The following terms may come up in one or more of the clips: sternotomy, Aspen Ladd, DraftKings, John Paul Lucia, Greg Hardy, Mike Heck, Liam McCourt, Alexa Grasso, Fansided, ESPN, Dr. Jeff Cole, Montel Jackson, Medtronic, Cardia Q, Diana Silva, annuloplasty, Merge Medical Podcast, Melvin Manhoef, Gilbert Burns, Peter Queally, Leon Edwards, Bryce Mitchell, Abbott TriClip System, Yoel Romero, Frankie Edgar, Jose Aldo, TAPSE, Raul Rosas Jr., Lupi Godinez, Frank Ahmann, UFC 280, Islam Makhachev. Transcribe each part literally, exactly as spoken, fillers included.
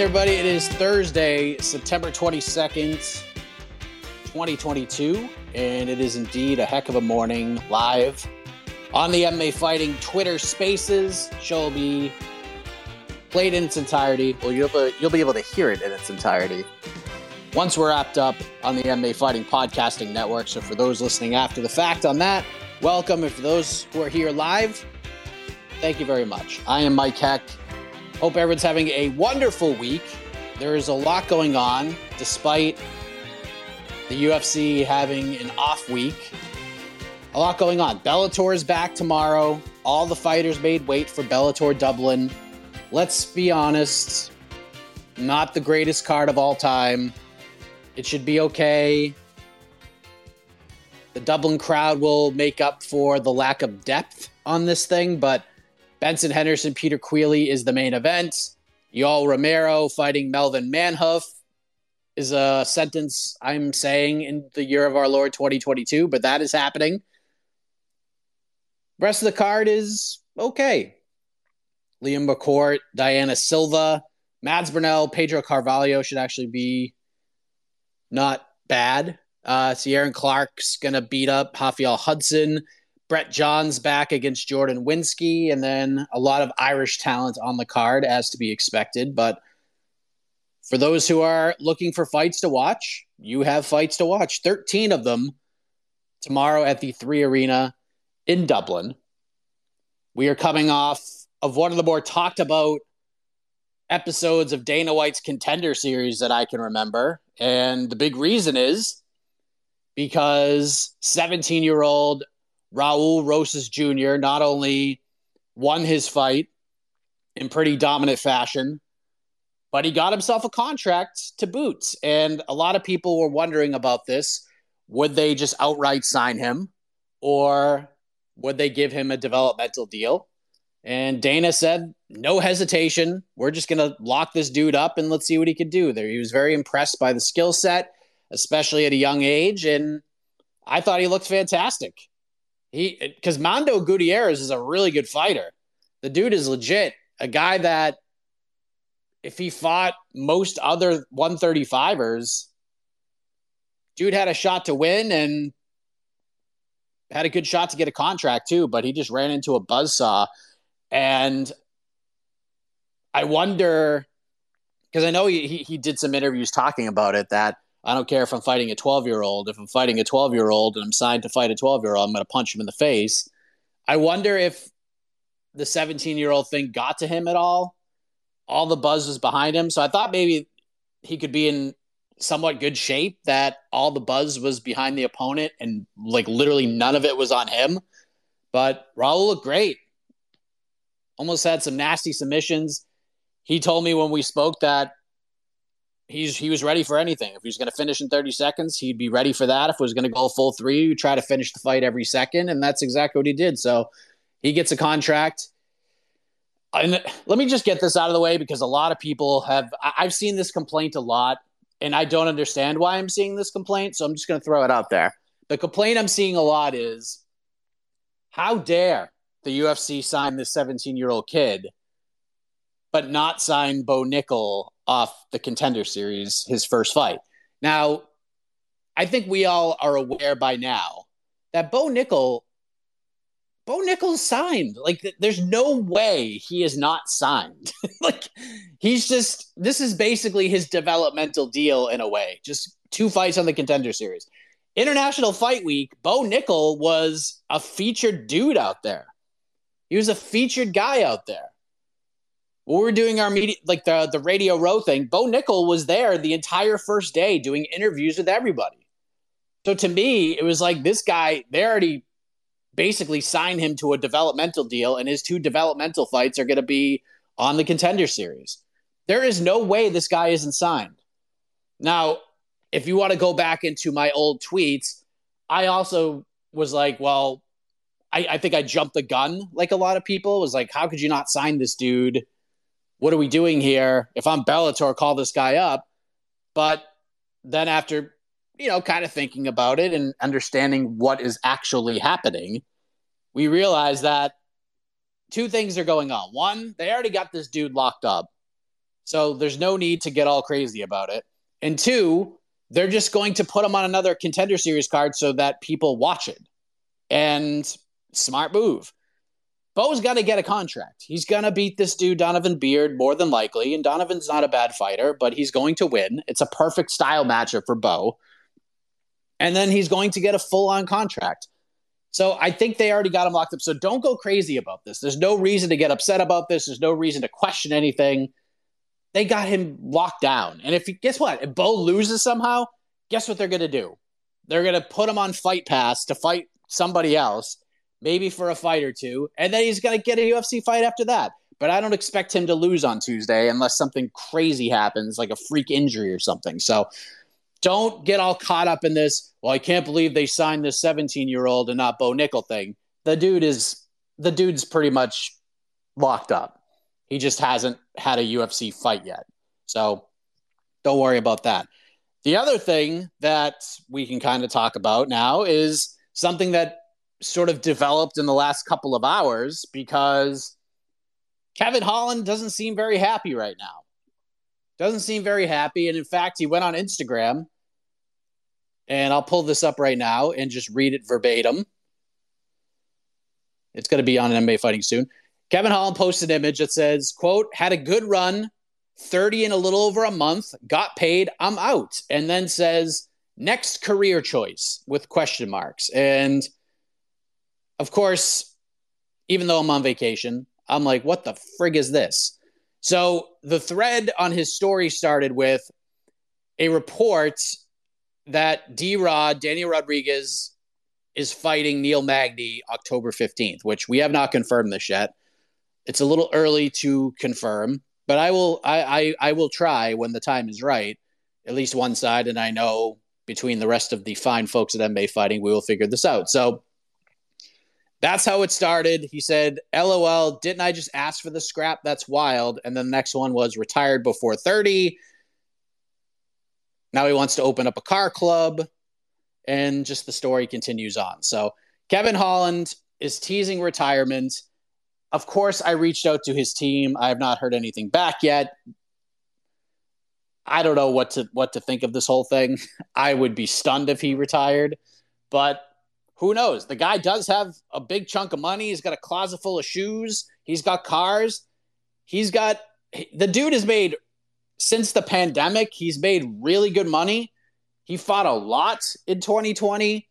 Everybody, it is Thursday, September twenty-second, twenty twenty-two, and it is indeed a heck of a morning. Live on the M M A Fighting Twitter Spaces, shall be played in its entirety. Well, you'll be, you'll be able to hear it in its entirety once we're wrapped up on the M M A Fighting Podcasting Network. So for those listening after the fact on that, welcome. And for those who are here live, thank you very much. I am Mike Heck. Hope everyone's having a wonderful week. There is a lot going on, despite the U F C having an off week. A lot going on. Bellator is back tomorrow. All the fighters made weight for Bellator Dublin. Let's be honest, not the greatest card of all time. It should be okay. The Dublin crowd will make up for the lack of depth on this thing, but Benson Henderson, Peter Queally is the main event. Yoel Romero fighting Melvin Manhoef is a sentence I'm saying in the year of our Lord twenty twenty-two, but that is happening. Rest of the card is okay. Liam McCourt, Diana Silva, Mads Burnell, Pedro Carvalho should actually be not bad. Uh, Ciaran Clark's going to beat up Rafael Hudson. Brett Johns back against Jordan Winsky, and then a lot of Irish talent on the card, as to be expected. But for those who are looking for fights to watch, you have fights to watch. thirteen of them tomorrow at the Three Arena in Dublin. We are coming off of one of the more talked about episodes of Dana White's Contender Series that I can remember. And the big reason is because seventeen-year-old Raul Rosas Junior not only won his fight in pretty dominant fashion, but he got himself a contract to boot. And a lot of people were wondering about this. Would they just outright sign him, or would they give him a developmental deal? And Dana said, no hesitation. We're just going to lock this dude up and let's see what he can do there. He was very impressed by the skill set, especially at a young age. And I thought he looked fantastic. He, because Mondo Gutierrez is a really good fighter. The dude is legit. A guy that, if he fought most other one thirty-fivers, dude had a shot to win and had a good shot to get a contract too, but he just ran into a buzzsaw. And I wonder, because I know he, he, he did some interviews talking about it, that I don't care if I'm fighting a twelve-year-old. If I'm fighting a twelve-year-old and I'm signed to fight a twelve-year-old, I'm going to punch him in the face. I wonder if the seventeen-year-old thing got to him at all. All the buzz was behind him. So I thought maybe he could be in somewhat good shape, that all the buzz was behind the opponent and, like, literally none of it was on him. But Raul looked great. Almost had some nasty submissions. He told me when we spoke that He's he was ready for anything. If he was going to finish in thirty seconds, he'd be ready for that. If it was going to go full three, you try to finish the fight every second, and that's exactly what he did. So he gets a contract. And let me just get this out of the way, because a lot of people have – I've seen this complaint a lot and I don't understand why I'm seeing this complaint, so I'm just going to throw it out there. The complaint I'm seeing a lot is, how dare the U F C sign this seventeen-year-old kid, but not sign Bo Nickel off the Contender Series, his first fight. Now, I think we all are aware by now that Bo Nickel, Bo Nickel signed. Like, there's no way he is not signed. Like, he's just, this is basically his developmental deal in a way. Just two fights on the Contender Series. International Fight Week, Bo Nickel was a featured dude out there. He was a featured guy out there. When we were doing our media, like the, the Radio Row thing, Bo Nickel was there the entire first day doing interviews with everybody. So to me, it was like this guy, they already basically signed him to a developmental deal, and his two developmental fights are going to be on the Contender Series. There is no way this guy isn't signed. Now, if you want to go back into my old tweets, I also was like, well, I, I think I jumped the gun. Like a lot of people, it was like, how could you not sign this dude? What are we doing here? If I'm Bellator, call this guy up. But then after, you know, kind of thinking about it and understanding what is actually happening, we realize that two things are going on. One, they already got this dude locked up, so there's no need to get all crazy about it. And two, they're just going to put him on another Contender Series card so that people watch it. And smart move. Bo's got to get a contract. He's going to beat this dude, Donovan Beard, more than likely. And Donovan's not a bad fighter, but he's going to win. It's a perfect style matchup for Bo. And then he's going to get a full-on contract. So I think they already got him locked up. So don't go crazy about this. There's no reason to get upset about this. There's no reason to question anything. They got him locked down. And if he, guess what? If Bo loses somehow, guess what they're going to do? They're going to put him on Fight Pass to fight somebody else, maybe for a fight or two, and then he's going to get a U F C fight after that. But I don't expect him to lose on Tuesday unless something crazy happens, like a freak injury or something. So don't get all caught up in this, well, I can't believe they signed this seventeen-year-old and not Bo Nickel thing. The dude is, the dude's pretty much locked up. He just hasn't had a U F C fight yet. So don't worry about that. The other thing that we can kind of talk about now is something that sort of developed in the last couple of hours, because Kevin Holland doesn't seem very happy right now. Doesn't seem very happy. And in fact, he went on Instagram, and I'll pull this up right now and just read it verbatim. It's going to be on M M A Fighting soon. Kevin Holland posted an image that says, quote, had a good run, thirty in a little over a month, got paid, I'm out. And then says, next career choice with question marks. And of course, even though I'm on vacation, I'm like, what the frig is this? So the thread on his story started with a report that D-Rod, Daniel Rodriguez, is fighting Neil Magny October fifteenth, which we have not confirmed this yet. It's a little early to confirm, but I will I, I, I will try when the time is right, at least one side, and I know between the rest of the fine folks at M M A Fighting, we will figure this out. So that's how it started. He said, LOL, didn't I just ask for the scrap? That's wild. And the next one was retired before thirty. Now he wants to open up a car club, and just the story continues on. So Kevin Holland is teasing retirement. Of course, I reached out to his team. I have not heard anything back yet. I don't know what to what to think of this whole thing. I would be stunned if he retired, but who knows? The guy does have a big chunk of money. He's got a closet full of shoes. He's got cars. He's got the dude has made since the pandemic, he's made really good money. He fought a lot in twenty twenty.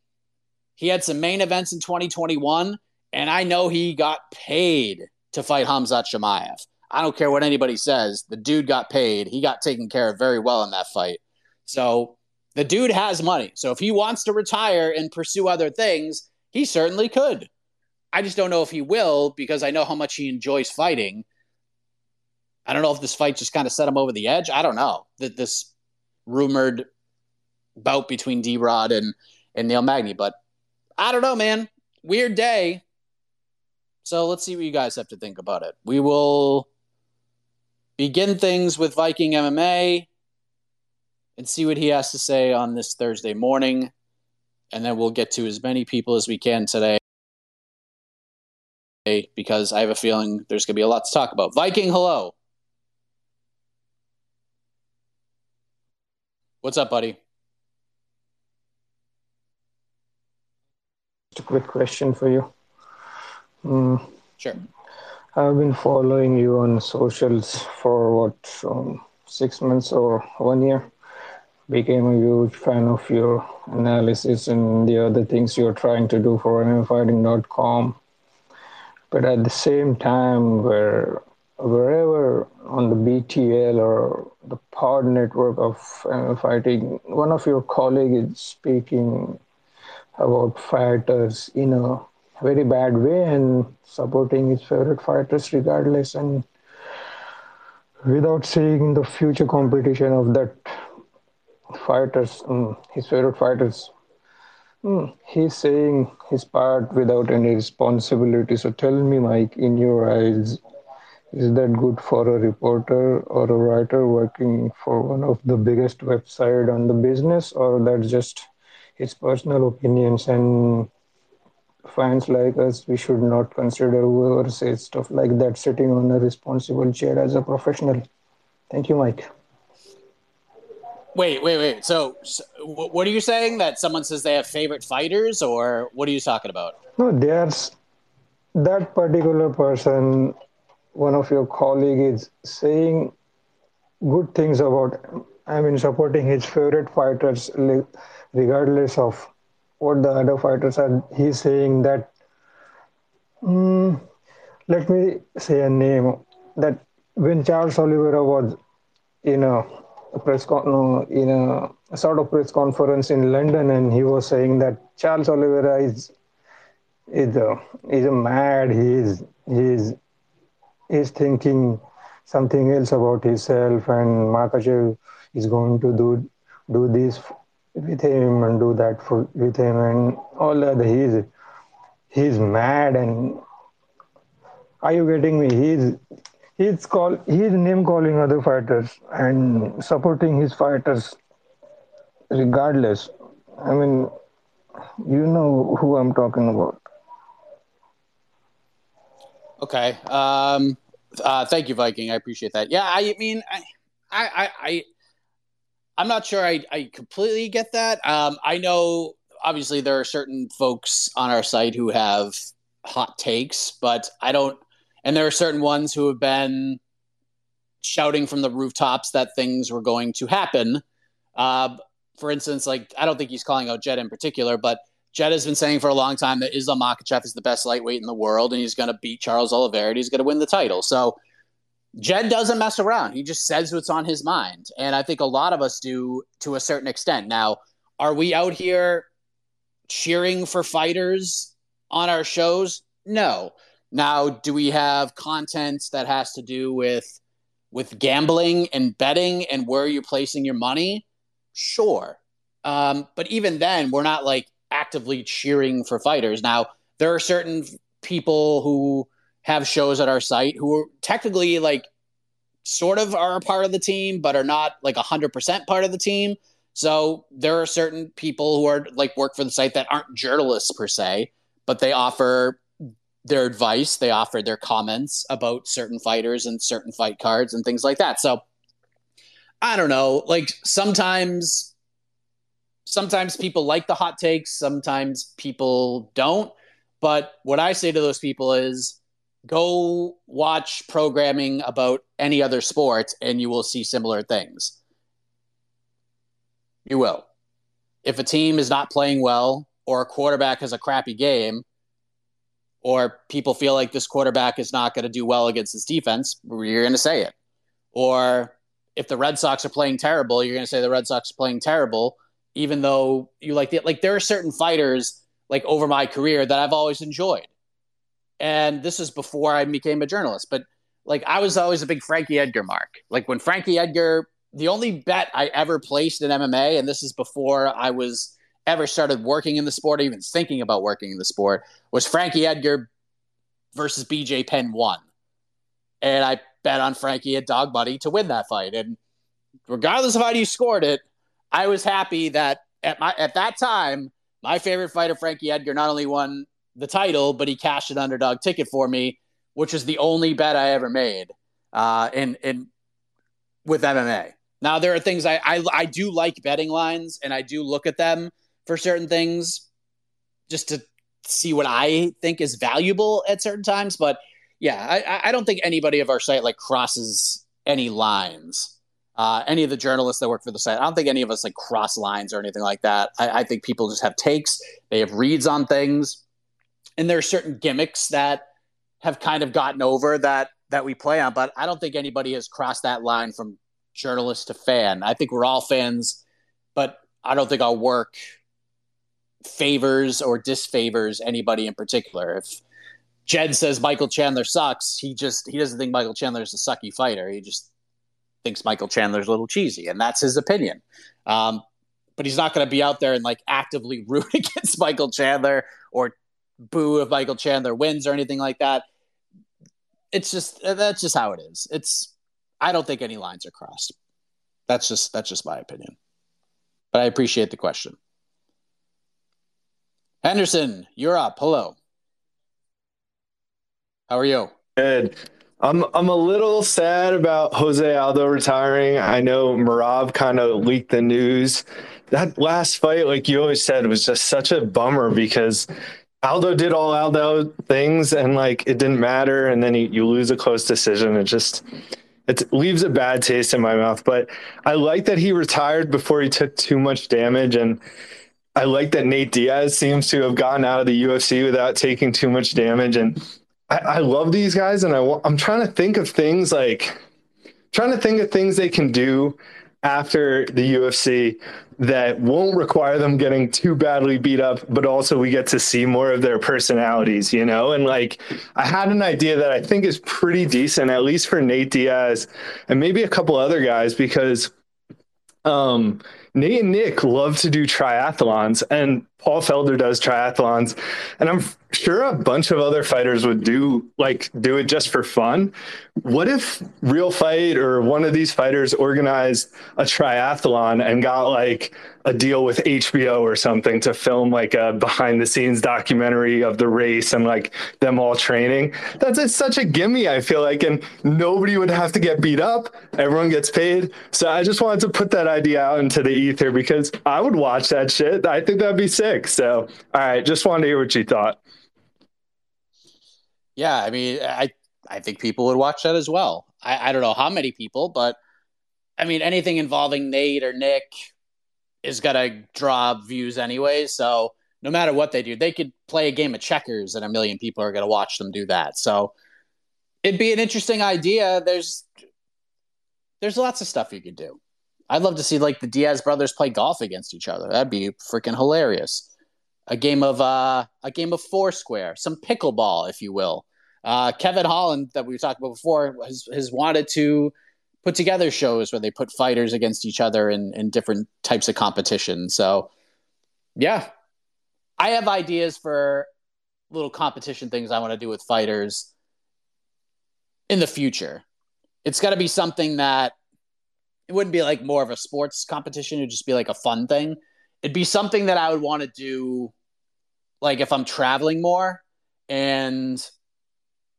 He had some main events in twenty twenty-one. And I know he got paid to fight Khamzat Chimaev. I don't care what anybody says. The dude got paid. He got taken care of very well in that fight. So the dude has money. So if he wants to retire and pursue other things, he certainly could. I just don't know if he will, because I know how much he enjoys fighting. I don't know if this fight just kind of set him over the edge. I don't know. That this rumored bout between D-Rod and, and Neil Magny, but I don't know, man. Weird day. So let's see what you guys have to think about it. We will begin things with Viking M M A and see what he has to say on this Thursday morning. And then we'll get to as many people as we can today, because I have a feeling there's going to be a lot to talk about. Viking, hello. What's up, buddy? Just a quick question for you. Mm. Sure. I've been following you on socials for, what, um, six months or one year. Became a huge fan of your analysis and the other things you're trying to do for M M Fighting dot com. But at the same time, where wherever on the B T L or the pod network of M M Fighting, one of your colleagues is speaking about fighters in a very bad way and supporting his favorite fighters regardless, and without seeing the future competition of that fighters, mm, his favorite fighters. Mm, he's saying his part without any responsibility. So tell me, Mike, in your eyes, is that good for a reporter or a writer working for one of the biggest websites on the business, or that's just his personal opinions and fans like us, we should not consider whoever says stuff like that sitting on a responsible chair as a professional? Thank you, Mike. Wait, wait, wait. So, so what are you saying? That someone says they have favorite fighters, or what are you talking about? No, there's that particular person, one of your colleagues, is saying good things about, I mean, supporting his favorite fighters regardless of what the other fighters are. He's saying that, mm, let me say a name, that when Charles Oliveira was in a press con- no, in a sort of press conference in London, and he was saying that Charles Oliveira is is a, is a mad, he is, he is is thinking something else about himself, and Makhachev is going to do do this with him and do that for, with him, and all that. He's he's mad, and are you getting me? He's He's call he's name calling other fighters and supporting his fighters regardless. I mean, you know who I'm talking about. Okay. Um, uh, thank you, Viking. I appreciate that. Yeah, I mean, I, I, I, I'm not sure I, I completely get that. Um, I know obviously there are certain folks on our site who have hot takes, but I don't. And there are certain ones who have been shouting from the rooftops that things were going to happen. Uh, for instance, like, I don't think he's calling out Jed in particular, but Jed has been saying for a long time that Islam Makhachev is the best lightweight in the world and he's going to beat Charles Oliveira and he's going to win the title. So Jed doesn't mess around. He just says what's on his mind. And I think a lot of us do to a certain extent. Now, are we out here cheering for fighters on our shows? No. Now, do we have content that has to do with with gambling and betting and where you're placing your money? Sure. Um, but even then, we're not like actively cheering for fighters. Now, there are certain people who have shows at our site who are technically like sort of are a part of the team, but are not like one hundred percent part of the team. So there are certain people who are like work for the site that aren't journalists per se, but they offer their advice, they offered their comments about certain fighters and certain fight cards and things like that. So I don't know, like sometimes, sometimes people like the hot takes, sometimes people don't. But what I say to those people is go watch programming about any other sport and you will see similar things. You will. If a team is not playing well or a quarterback has a crappy game, or people feel like this quarterback is not going to do well against this defense, you're going to say it. Or if the Red Sox are playing terrible, you're going to say the Red Sox are playing terrible, even though you like the, like there are certain fighters like over my career that I've always enjoyed. And this is before I became a journalist, but like I was always a big Frankie Edgar mark. Like when Frankie Edgar, the only bet I ever placed in M M A, and this is before I was ever started working in the sport, even thinking about working in the sport, was Frankie Edgar versus B J Penn one. And I bet on Frankie at Dog Money to win that fight. And regardless of how you scored it, I was happy that at my at that time, my favorite fighter, Frankie Edgar, not only won the title, but he cashed an underdog ticket for me, which is the only bet I ever made uh, in in with M M A. Now, there are things I, I I do like betting lines, and I do look at them for certain things just to see what I think is valuable at certain times. But yeah, I, I don't think anybody of our site like crosses any lines. Uh, any of the journalists that work for the site, I don't think any of us like cross lines or anything like that. I, I think people just have takes. They have reads on things. And there are certain gimmicks that have kind of gotten over that, that we play on. But I don't think anybody has crossed that line from journalist to fan. I think we're all fans, but I don't think our work favors or disfavors anybody in particular. If Jed says Michael Chandler sucks, he just, he doesn't think Michael Chandler is a sucky fighter. He just thinks Michael Chandler's a little cheesy, and that's his opinion. Um, but he's not going to be out there and like actively root against Michael Chandler or boo if Michael Chandler wins or anything like that. It's just, that's just how it is. It's, I don't think any lines are crossed. That's just, that's just my opinion, but I appreciate the question. Henderson, you're up. Hello. How are you? Good. I'm I'm a little sad about Jose Aldo retiring. I know Merab kind of leaked the news. That last fight, like you always said, was just such a bummer because Aldo did all Aldo things and like it didn't matter. And then you, you lose a close decision. It just it leaves a bad taste in my mouth. But I like that he retired before he took too much damage. And I like that Nate Diaz seems to have gotten out of the U F C without taking too much damage. And I, I love these guys, and I, I'm trying to think of things like trying to think of things they can do after the U F C that won't require them getting too badly beat up, but also we get to see more of their personalities, you know? And like, I had an idea that I think is pretty decent, at least for Nate Diaz and maybe a couple other guys, because um, Nate and Nick love to do triathlons, and Paul Felder does triathlons, and I'm sure a bunch of other fighters would do like do it just for fun. What if Real Fight or one of these fighters organized a triathlon and got like a deal with H B O or something to film like a behind the scenes documentary of the race and like them all training? That's it's such a gimme, I feel like, and nobody would have to get beat up. Everyone gets paid. So I just wanted to put that idea out into the ether because I would watch that shit. I think that'd be sick. So, all right, just wanted to hear what you thought. Yeah, I mean, I, I think people would watch that as well. I, I don't know how many people, but I mean, anything involving Nate or Nick is going to draw views anyway. So no matter what they do, they could play a game of checkers and a million people are going to watch them do that. So it'd be an interesting idea. There's there's lots of stuff you could do. I'd love to see like the Diaz brothers play golf against each other. That'd be freaking hilarious. A game of uh, a game of foursquare, some pickleball, if you will. Uh, Kevin Holland, that we talked about before, has, has wanted to put together shows where they put fighters against each other in, in different types of competition. So, yeah, I have ideas for little competition things I want to do with fighters in the future. It's got to be something that it wouldn't be like more of a sports competition. It'd just be like a fun thing. It'd be something that I would want to do, like if I'm traveling more and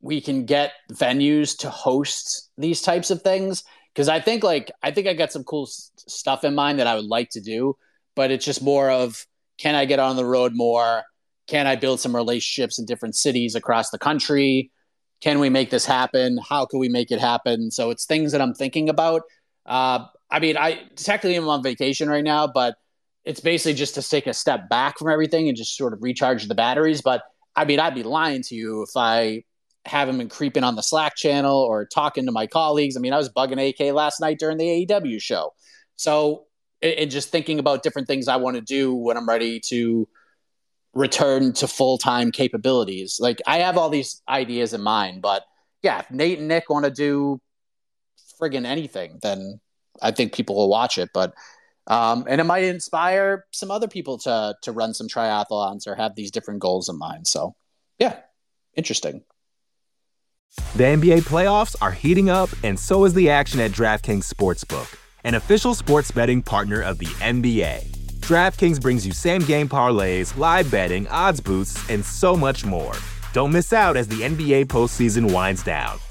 we can get venues to host these types of things. Cause I think like, I think I got some cool s- stuff in mind that I would like to do, but it's just more of, can I get on the road more? Can I build some relationships in different cities across the country? Can we make this happen? How can we make it happen? So it's things that I'm thinking about. Uh, I mean, I technically am on vacation right now, but it's basically just to take a step back from everything and just sort of recharge the batteries. But I mean, I'd be lying to you if I haven't been creeping on the Slack channel or talking to my colleagues. I mean, I was bugging A K last night during the A E W show. So, and just thinking about different things I want to do when I'm ready to return to full-time capabilities. Like I have all these ideas in mind, but yeah, if Nate and Nick want to do friggin' anything, then I think people will watch it. But Um, and it might inspire some other people to to run some triathlons or have these different goals in mind. So, yeah, interesting. The N B A playoffs are heating up, and so is the action at DraftKings Sportsbook, an official sports betting partner of the N B A. DraftKings brings you same-game parlays, live betting, odds boosts, and so much more. Don't miss out as the N B A postseason winds down.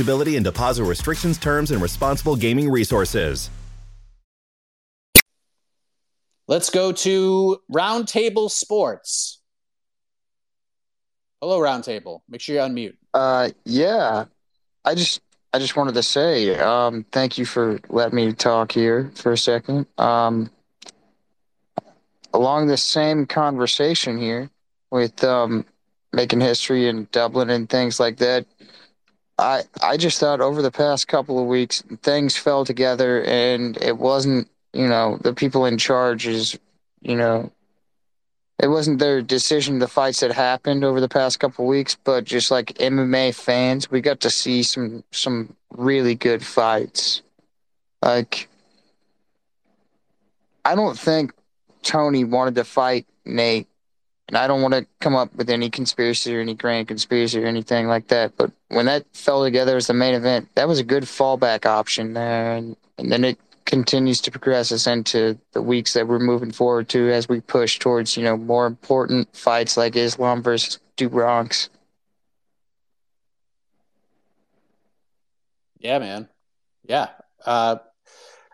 Eligibility and deposit restrictions, terms, and responsible gaming resources. Let's go to Roundtable Sports. Hello, Roundtable. Make sure you unmute. Uh, yeah, I just, I just wanted to say, um, thank you for letting me talk here for a second. Um, along this same conversation here with um, making history in Dublin and things like that. I, I just thought over the past couple of weeks, things fell together and it wasn't, you know, the people in charge is, you know, it wasn't their decision, the fights that happened over the past couple of weeks, but just like M M A fans, we got to see some, some really good fights. Like, I don't think Tony wanted to fight Nate, and I don't want to come up with any conspiracy or any grand conspiracy or anything like that, but when that fell together as the main event, that was a good fallback option there. And, and then it continues to progress us into the weeks that we're moving forward to as we push towards, you know, more important fights like Islam versus Du Bronx. Yeah, man. Yeah. Uh,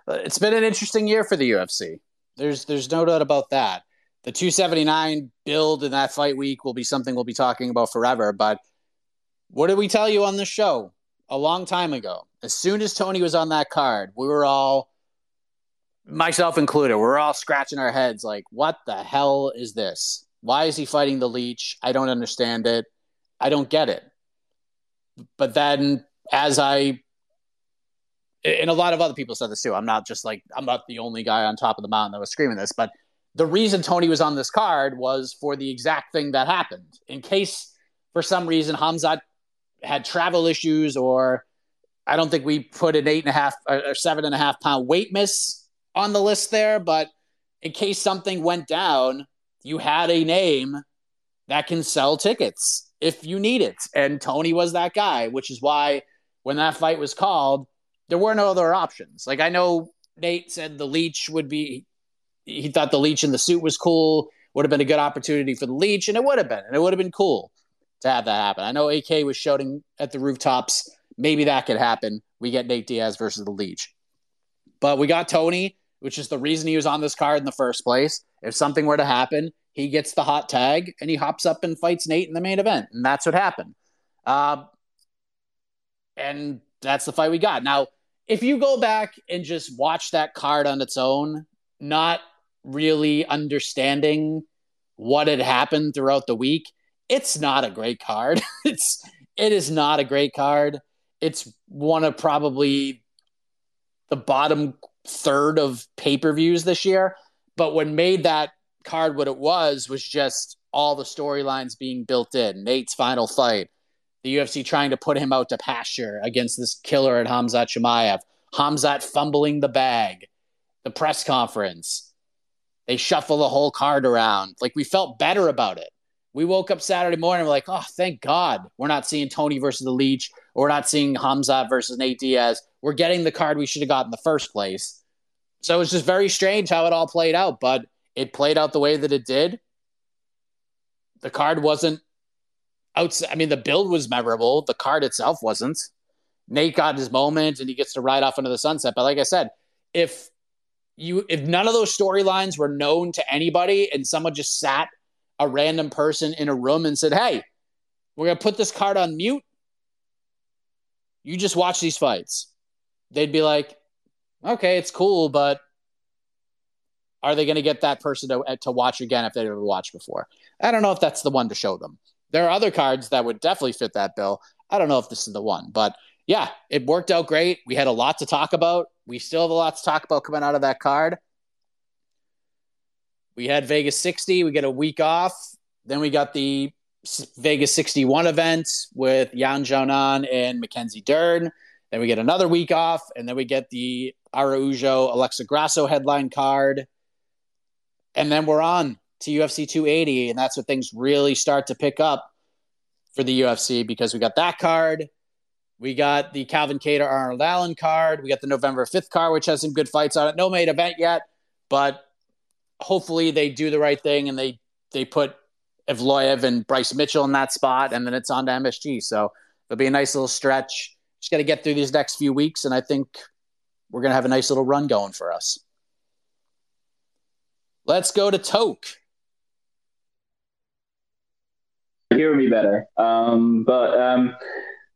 it's been an interesting year for the U F C. There's, there's no doubt about that. The two seventy-nine build in that fight week will be something we'll be talking about forever, but what did we tell you on the show a long time ago? As soon as Tony was on that card, we were all, myself included, we were all scratching our heads like, what the hell is this? Why is he fighting the leech? I don't understand it. I don't get it. But then as I, and a lot of other people said this too, I'm not just like, I'm not the only guy on top of the mountain that was screaming this, but the reason Tony was on this card was for the exact thing that happened. In case, for some reason, Khamzat had travel issues, or I don't think we put an eight and a half or seven and a half pound weight miss on the list there, but in case something went down, you had a name that can sell tickets if you need it. And Tony was that guy, which is why when that fight was called, there were no other options. Like, I know Nate said the leech would be, he thought the leech in the suit was cool, would have been a good opportunity for the leech. And it would have been, and it would have been cool to have that happen. I know A K was shouting at the rooftops, maybe that could happen. We get Nate Diaz versus the leech. But we got Tony, which is the reason he was on this card in the first place. If something were to happen, he gets the hot tag and he hops up and fights Nate in the main event. And that's what happened. Uh, and that's the fight we got. Now, if you go back and just watch that card on its own, not really understanding what had happened throughout the week, it's not a great card. It's it is not a great card. It's one of probably the bottom third of pay-per-views this year. But what made that card what it was was just all the storylines being built in. Nate's final fight, the U F C trying to put him out to pasture against this killer at Khamzat Chimaev, Khamzat fumbling the bag, the press conference. They shuffle the whole card around. Like, we felt better about it. We woke up Saturday morning, we're like, oh, thank God we're not seeing Tony versus the leech, or we're not seeing Khamzat versus Nate Diaz. We're getting the card we should have gotten in the first place. So it's just very strange how it all played out, but it played out the way that it did. The card wasn't outside. I mean, the build was memorable. The card itself wasn't. Nate got his moment, and he gets to ride off into the sunset. But like I said, if you if none of those storylines were known to anybody and someone just sat a random person in a room and said, hey, We're going to put this card on mute. You just watch these fights. They'd be like, okay, it's cool, but are they going to get that person to, to watch again if they've ever watched before? I don't know if that's the one to show them. There are other cards that would definitely fit that bill. I don't know if this is the one, but yeah, it worked out great. We had a lot to talk about. We still have a lot to talk about coming out of that card. We had Vegas sixty. We get a week off. Then we got the Vegas sixty-one event with Yan Zhaonan and Mackenzie Dern. Then we get another week off, and then we get the Araujo Alexa Grasso headline card. And then we're on to U F C two eighty, and that's where things really start to pick up for the U F C, because we got that card. We got the Calvin Kattar Arnold Allen card. We got the November fifth card, which has some good fights on it. No main event yet, but hopefully they do the right thing and they they put Evloev and Bryce Mitchell in that spot, and then it's on to M S G. So it'll be a nice little stretch. Just got to get through these next few weeks, and I think we're going to have a nice little run going for us. Let's go to Toke. Hear me better. Um, but um,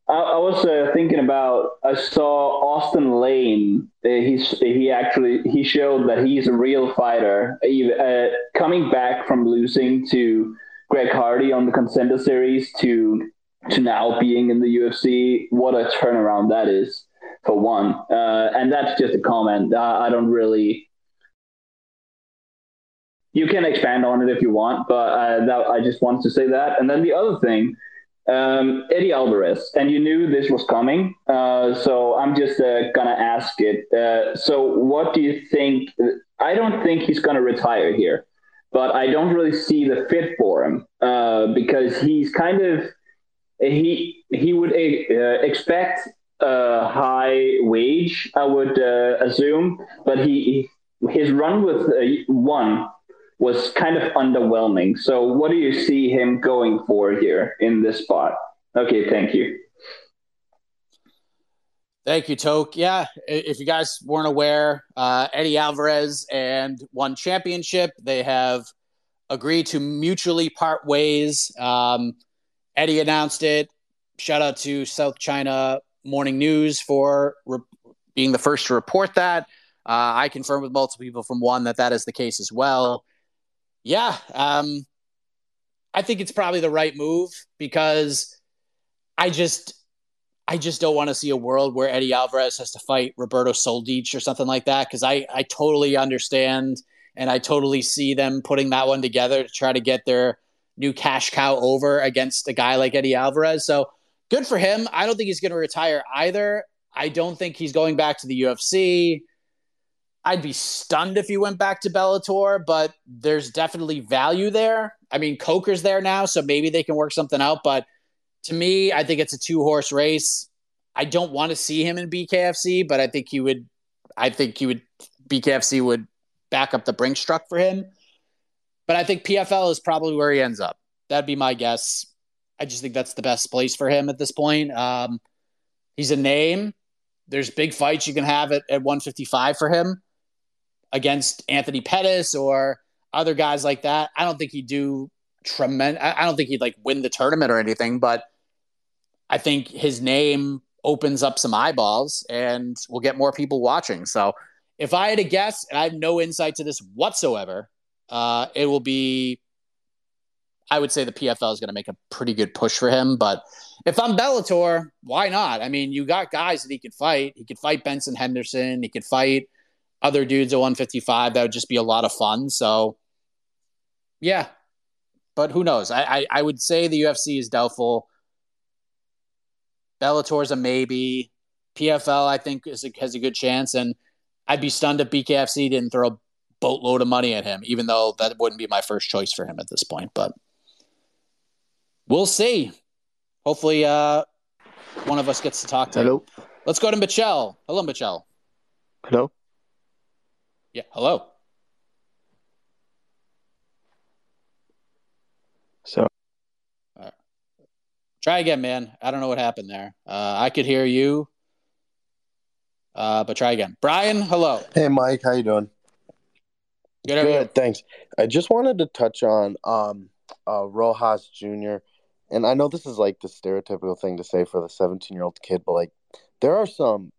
I, I was uh, thinking about, I saw Austin Lane. Uh, he's, he actually, he showed that he's a real fighter. He, uh, coming back from losing to Greg Hardy on the Contender Series to to now being in the U F C, what a turnaround that is, for one. Uh, and that's just a comment. I, I don't really... You can expand on it if you want, but uh, that, I just wanted to say that. And then the other thing, um, Eddie Alvarez, and you knew this was coming, uh, so I'm just uh, going to ask it. Uh, so what do you think? I don't think he's going to retire here, but I don't really see the fit for him uh, because he's kind of – he he would uh, expect a high wage, I would uh, assume, but he his run with uh, one – was kind of underwhelming. So what do you see him going for here in this spot? Okay, thank you. Thank you, Toke. Yeah, if you guys weren't aware, uh, Eddie Alvarez and One Championship, they have agreed to mutually part ways. Um, Eddie announced it. Shout out to South China Morning News for re- being the first to report that. Uh, I confirmed with multiple people from One that that is the case as well. Yeah, um, I think it's probably the right move because I just I just don't want to see a world where Eddie Alvarez has to fight Roberto Soldic or something like that, because I, I totally understand and I totally see them putting that one together to try to get their new cash cow over against a guy like Eddie Alvarez. So good for him. I don't think he's going to retire either. I don't think he's going back to the U F C. I'd be stunned if he went back to Bellator, but there's definitely value there. I mean, Coker's there now, so maybe they can work something out. But to me, I think it's a two-horse race. I don't want to see him in B K F C, but I think he would. I think he would. B K F C would back up the Brinks truck for him. But I think P F L is probably where he ends up. That'd be my guess. I just think that's the best place for him at this point. Um, he's a name. There's big fights you can have at, at one fifty-five for him, against Anthony Pettis or other guys like that. I don't think he'd do tremendous. I don't think he'd like win the tournament or anything, but I think his name opens up some eyeballs and we'll get more people watching. So if I had to guess, and I have no insight to this whatsoever, uh, it will be, I would say the P F L is going to make a pretty good push for him, but if I'm Bellator, why not? I mean, you got guys that he could fight. He could fight Benson Henderson. He could fight other dudes at one fifty-five, that would just be a lot of fun. So, yeah. But who knows? I, I, I would say the U F C is doubtful. Bellator's a maybe. P F L, I think, is a, has a good chance. And I'd be stunned if B K F C didn't throw a boatload of money at him, even though that wouldn't be my first choice for him at this point. But we'll see. Hopefully uh, one of us gets to talk to Hello. him. Let's go to Michelle. Hello, Michelle. Hello. Yeah, hello. So. All right. Try again, man. I don't know what happened there. Uh, I could hear you, uh, but try again. Brian, hello. Hey, Mike. How you doing? Good. Good, thanks. I just wanted to touch on um, uh, Rojas Junior and I know this is like the stereotypical thing to say for the seventeen-year-old kid, but like there are some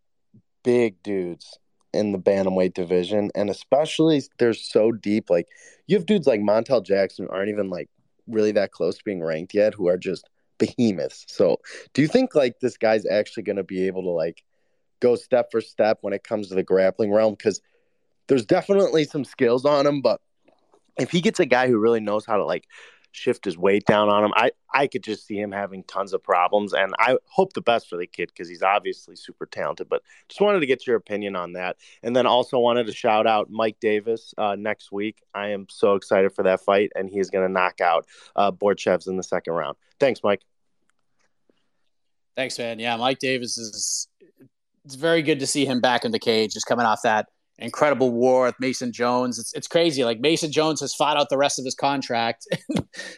big dudes in the bantamweight division, and especially they're so deep. Like you have dudes like Montel Jackson who aren't even like really that close to being ranked yet, who are just behemoths. So do you think like this guy's actually going to be able to like go step for step when it comes to the grappling realm? Because there's definitely some skills on him, but if he gets a guy who really knows how to like shift his weight down on him, I, I could just see him having tons of problems. And I hope the best for the kid because he's obviously super talented. But just wanted to get your opinion on that. And then also wanted to shout out Mike Davis uh, next week. I am so excited for that fight, and he's going to knock out uh, Borchevs in the second round. Thanks, Mike. Thanks, man. Yeah, Mike Davis is – it's very good to see him back in the cage, just coming off that incredible war with Mason Jones. It's it's crazy. Like Mason Jones has fought out the rest of his contract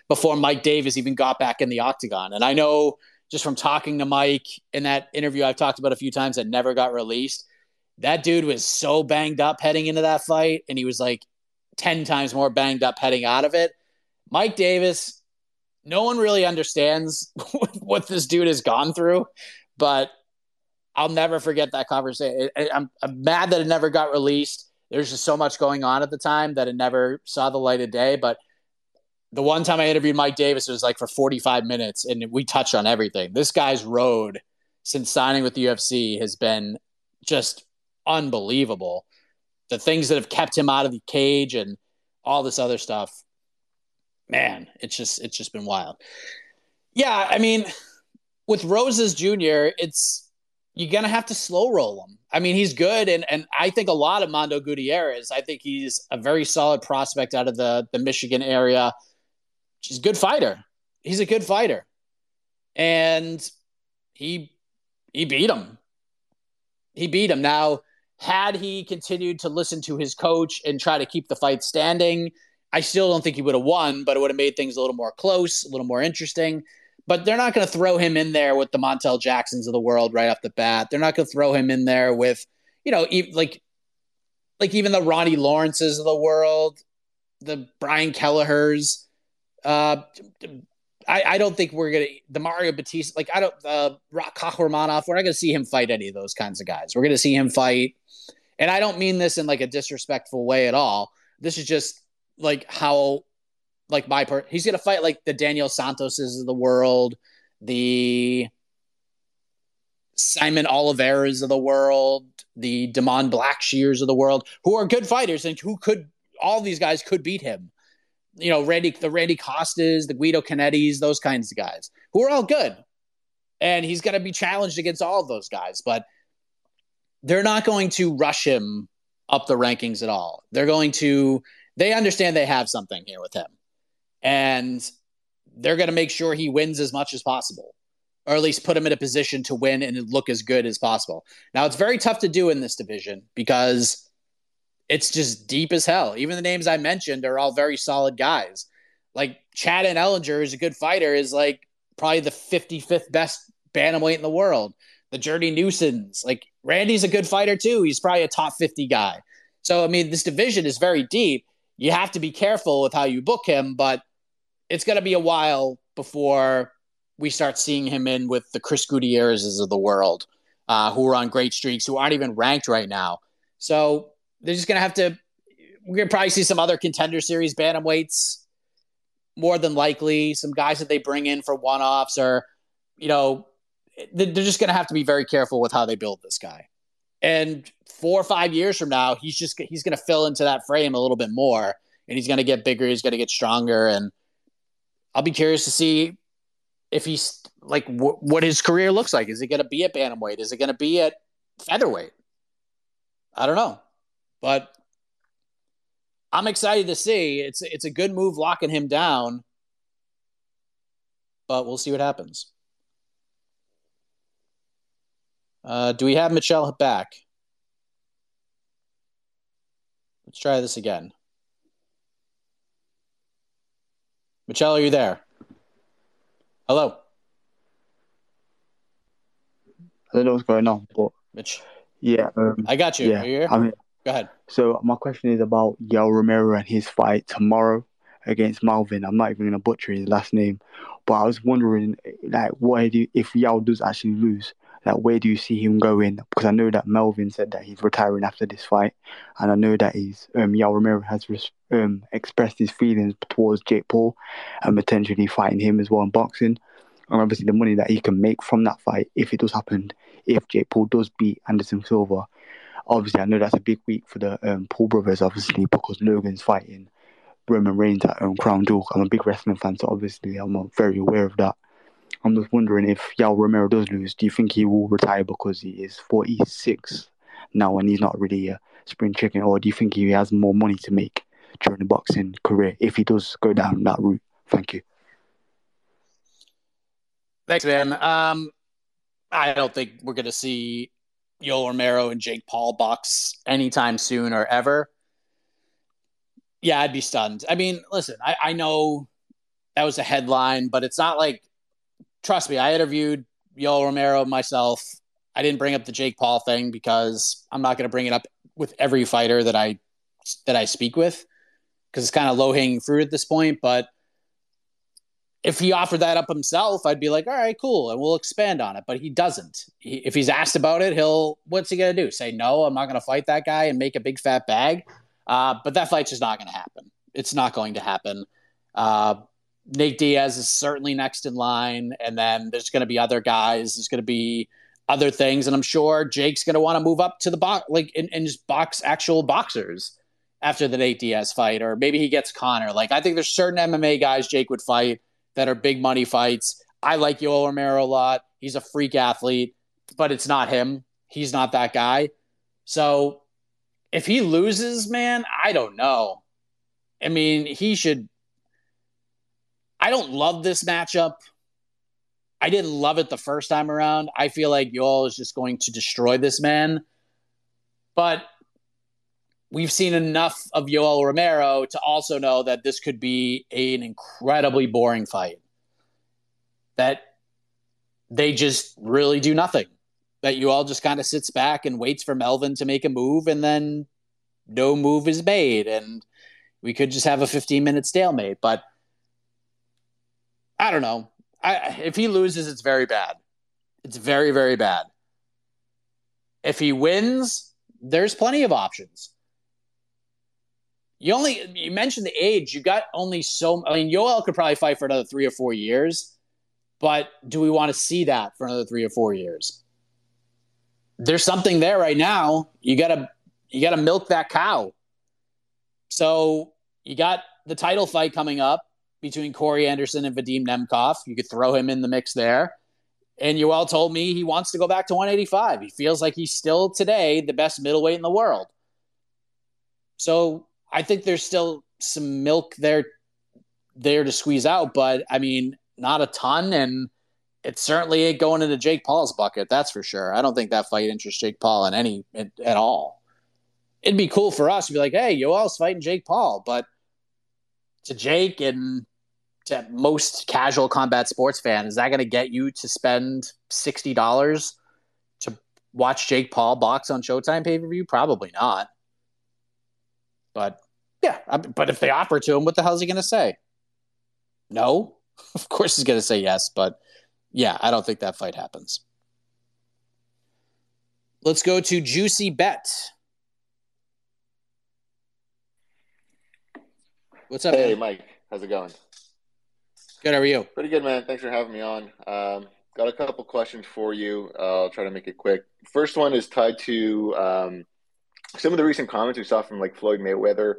before Mike Davis even got back in the octagon. And I know just from talking to Mike in that interview I've talked about a few times that never got released, that dude was so banged up heading into that fight, and he was like ten times more banged up heading out of it. Mike Davis, no one really understands what this dude has gone through, but I'll never forget that conversation. I'm, I'm mad that it never got released. There's just so much going on at the time that it never saw the light of day. But the one time I interviewed Mike Davis, it was like for forty-five minutes, and we touched on everything. This guy's road since signing with the U F C has been just unbelievable. The things that have kept him out of the cage and all this other stuff, man, it's just, it's just been wild. Yeah. I mean, with Rosas Junior, it's, you're going to have to slow roll him. I mean, he's good, and and I think a lot of Mondo Gutierrez. I think he's a very solid prospect out of the, the Michigan area. He's a good fighter. He's a good fighter. And he he beat him. He beat him. Now, had he continued to listen to his coach and try to keep the fight standing, I still don't think he would have won, but it would have made things a little more close, a little more interesting. But they're not going to throw him in there with the Montel Jacksons of the world right off the bat. They're not going to throw him in there with, you know, like like even the Ronnie Lawrences of the world, the Brian Kelleher's. Uh, I, I don't think we're going to – the Mario Batista, like I don't uh, – Kahramanov, we're not going to see him fight any of those kinds of guys. We're going to see him fight – and I don't mean this in like a disrespectful way at all. This is just like how – like my part, he's going to fight like the Daniel Santoses of the world, the Simon Oliveras of the world, the Damon Blackshears of the world, who are good fighters and who could, all these guys could beat him. You know, Randy, the Randy Costas, the Guido Canettis, those kinds of guys who are all good. And he's going to be challenged against all of those guys, but they're not going to rush him up the rankings at all. They're going to, they understand they have something here with him. And they're going to make sure he wins as much as possible, or at least put him in a position to win and look as good as possible. Now, it's very tough to do in this division because it's just deep as hell. Even the names I mentioned are all very solid guys. Like Chad and Ellinger is a good fighter, is like probably the fifty-fifth best bantamweight in the world. The Journey Newsons, like Randy's a good fighter too. He's probably a top fifty guy. So, I mean, this division is very deep. You have to be careful with how you book him, but it's going to be a while before we start seeing him in with the Chris Gutierrez's of the world, uh, who are on great streaks, who aren't even ranked right now. So they're just going to have to – we're going to probably see some other contender series bantamweights more than likely, some guys that they bring in for one-offs, or, you know, they're just going to have to be very careful with how they build this guy. And four or five years from now, he's just he's going to fill into that frame a little bit more, and he's going to get bigger, he's going to get stronger, and – I'll be curious to see if he's like w- what his career looks like. Is it going to be at bantamweight? Is it going to be at featherweight? I don't know, but I'm excited to see. It's it's a good move locking him down, but we'll see what happens. Uh, do we have Michelle back? Let's try this again. Michelle, are you there? Hello. I don't know what's going on, but Mitch. Yeah, um, I got you. Yeah, are you here? I'm here. Go ahead. So my question is about Yoel Romero and his fight tomorrow against Melvin. I'm not even going to butcher his last name, But I was wondering, like, what do you, if Yoel does actually lose, like, where do you see him going? Because I know that Melvin said that he's retiring after this fight, and I know that he's um, Yoel Romero has res- um, expressed his feelings towards Jake Paul and potentially fighting him as well in boxing. And obviously the money that he can make from that fight, if it does happen, if Jake Paul does beat Anderson Silva. Obviously, I know that's a big week for the um, Paul brothers, obviously, because Logan's fighting Roman Reigns at um, Crown Jewel. I'm a big wrestling fan, so obviously I'm very aware of that. I'm just wondering, if Yoel Romero does lose, do you think he will retire because he is forty-six now and he's not really a spring chicken? Or do you think he has more money to make during the boxing career if he does go down that route? Thank you. Thanks, man. Um, I don't think we're going to see Yoel Romero and Jake Paul box anytime soon or ever. Yeah, I'd be stunned. I mean, listen, I, I know that was a headline, but it's not like, trust me, I interviewed Yoel Romero myself. I didn't bring up the Jake Paul thing because I'm not going to bring it up with every fighter that I that I speak with, because it's kind of low-hanging fruit at this point. But if he offered that up himself, I'd be like, all right, cool, and we'll expand on it. But he doesn't. He, if he's asked about it, he'll – what's he going to do? Say, no, I'm not going to fight that guy and make a big fat bag? Uh, but that fight's just not going to happen. It's not going to happen. Uh, Nate Diaz is certainly next in line, and then there's going to be other guys. There's going to be other things, and I'm sure Jake's going to want to move up to the box, like, and, and just box actual boxers after the Nate Diaz fight, or maybe he gets Connor. Like, I think there's certain M M A guys Jake would fight that are big money fights. I like Yoel Romero a lot. He's a freak athlete, but it's not him. He's not that guy. So if he loses, man, I don't know. I mean, he should. I don't love this matchup. I didn't love it the first time around. I feel like Yoel is just going to destroy this man. But we've seen enough of Yoel Romero to also know that this could be a, an incredibly boring fight, that they just really do nothing, that Yoel just kind of sits back and waits for Melvin to make a move, and then no move is made, and we could just have a fifteen-minute stalemate. But I don't know. I, if he loses, it's very bad. It's very, very bad. If he wins, there's plenty of options. You only you mentioned the age. You got only so. I mean, Yoel could probably fight for another three or four years, but do we want to see that for another three or four years? There's something there right now. You gotta you gotta milk that cow. So you got the title fight coming up between Corey Anderson and Vadim Nemkov. You could throw him in the mix there. And Yoel told me he wants to go back to one eighty-five. He feels like he's still today the best middleweight in the world. So I think there's still some milk there there to squeeze out, but, I mean, not a ton, and it certainly ain't going into Jake Paul's bucket, that's for sure. I don't think that fight interests Jake Paul in any in, at all. It'd be cool for us to be like, hey, Yoel's fighting Jake Paul, but to Jake and to most casual combat sports fan, is that going to get you to spend sixty dollars to watch Jake Paul box on Showtime pay-per-view? Probably not. But yeah, but if they offer to him, what the hell is he going to say? No, of course he's going to say yes. But yeah, I don't think that fight happens. Let's go to Juicy Bet. What's up? Hey, man? Mike, how's it going? Good. How are you? Pretty good, man. Thanks for having me on. Um, got a couple questions for you. Uh, I'll try to make it quick. First one is tied to um, some of the recent comments we saw from like Floyd Mayweather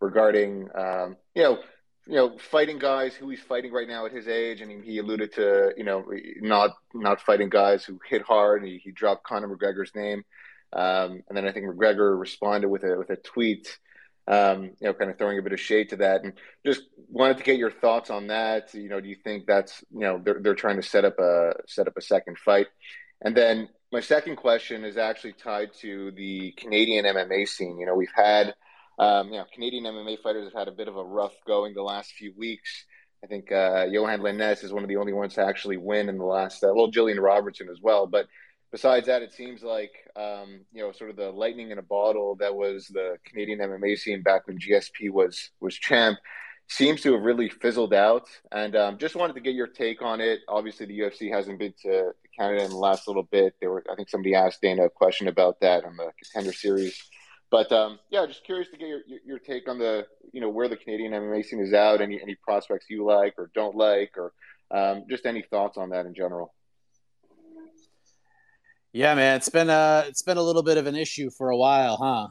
regarding, um, you know, you know, fighting guys who he's fighting right now at his age. And he, he alluded to, you know, not, not fighting guys who hit hard. He, he dropped Conor McGregor's name. Um, and then I think McGregor responded with a, with a tweet, um, you know, kind of throwing a bit of shade to that, and just wanted to get your thoughts on that. You know, do you think that's, you know, they're, they're trying to set up a, set up a second fight? And then my second question is actually tied to the Canadian M M A scene. You know, we've had, um, you know, Canadian M M A fighters have had a bit of a rough going the last few weeks. I think uh, Johan Linnes is one of the only ones to actually win in the last, uh, well, Jillian Robertson as well. But besides that, it seems like, um, you know, sort of the lightning in a bottle that was the Canadian M M A scene back when G S P was was champ seems to have really fizzled out. And um, just wanted to get your take on it. Obviously, the U F C hasn't been to Canada in the last little bit. There were, I think somebody asked Dana a question about that on the Contender Series. But, um, yeah, just curious to get your, your, your take on the, you know, where the Canadian M M A scene is out, any any prospects you like or don't like, or um, just any thoughts on that in general. Yeah, man, it's been a, it's been a little bit of an issue for a while, huh?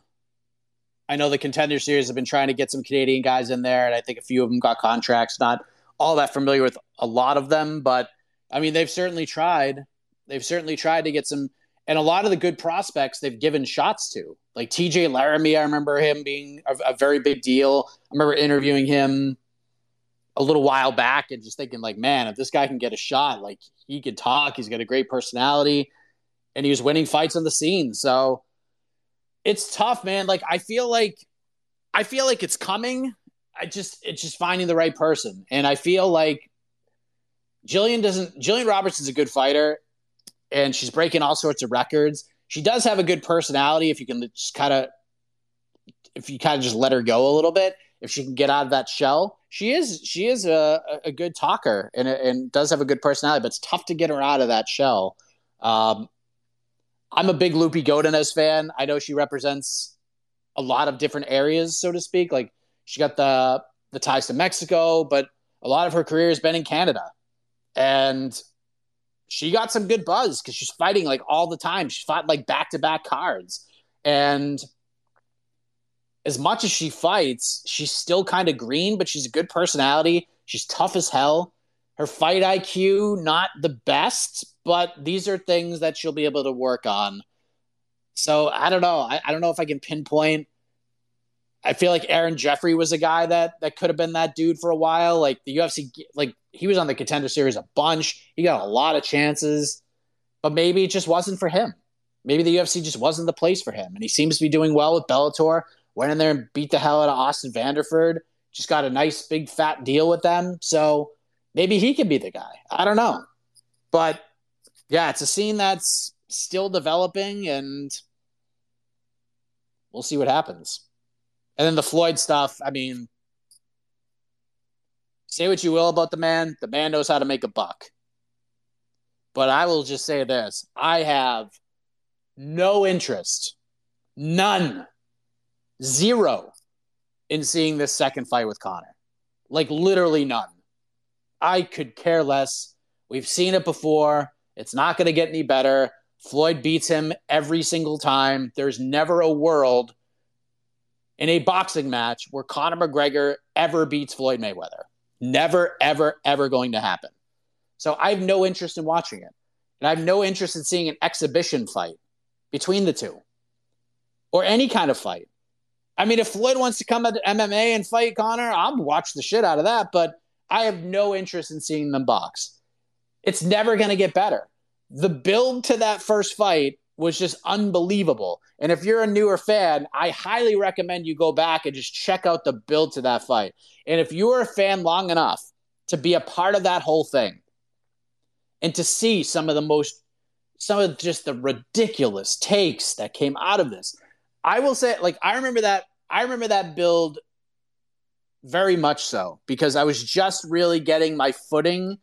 I know the Contender Series have been trying to get some Canadian guys in there, and I think a few of them got contracts. Not all that familiar with a lot of them, but, I mean, they've certainly tried. They've certainly tried to get some – and a lot of the good prospects they've given shots to. Like T J Laramie, I remember him being a, a very big deal. I remember interviewing him a little while back and just thinking, like, man, if this guy can get a shot, like, he can talk. He's got a great personality. And he was winning fights on the scene. So it's tough, man. Like, I feel like, I feel like it's coming. I just, it's just finding the right person. And I feel like Jillian doesn't, Jillian Robertson's a good fighter and she's breaking all sorts of records. She does have a good personality. If you can just kind of, if you kind of just let her go a little bit, if she can get out of that shell, she is, she is a, a good talker and, and does have a good personality, but it's tough to get her out of that shell. Um, I'm a big Lupi Godinez fan. I know she represents a lot of different areas, so to speak. Like, she got the the ties to Mexico, but a lot of her career has been in Canada. And she got some good buzz because she's fighting, like, all the time. She fought, like, back-to-back cards. And as much as she fights, she's still kind of green, but she's a good personality. She's tough as hell. Her fight I Q, not the best, but these are things that she'll be able to work on. So I don't know. I, I don't know if I can pinpoint. I feel like Aaron Jeffrey was a guy that, that could have been that dude for a while. Like, the U F C, like, he was on the Contender Series a bunch. He got a lot of chances, but maybe it just wasn't for him. Maybe the U F C just wasn't the place for him. And he seems to be doing well with Bellator. Went in there and beat the hell out of Austin Vanderford. Just got a nice big fat deal with them. So maybe he could be the guy. I don't know. But yeah, it's a scene that's still developing, and we'll see what happens. And then the Floyd stuff, I mean, say what you will about the man. The man knows how to make a buck. But I will just say this. I have no interest, none, zero, in seeing this second fight with Conor. Like, literally none. I could care less. We've seen it before. It's not going to get any better. Floyd beats him every single time. There's never a world in a boxing match where Conor McGregor ever beats Floyd Mayweather. Never, ever, ever going to happen. So I have no interest in watching it. And I have no interest in seeing an exhibition fight between the two or any kind of fight. I mean, if Floyd wants to come at M M A and fight Conor, I'll watch the shit out of that, but I have no interest in seeing them box. It's never going to get better. The build to that first fight was just unbelievable. And if you're a newer fan, I highly recommend you go back and just check out the build to that fight. And if you were a fan long enough to be a part of that whole thing and to see some of the most, some of just the ridiculous takes that came out of this, I will say, like, I remember that, I remember that build very much so, because I was just really getting my footing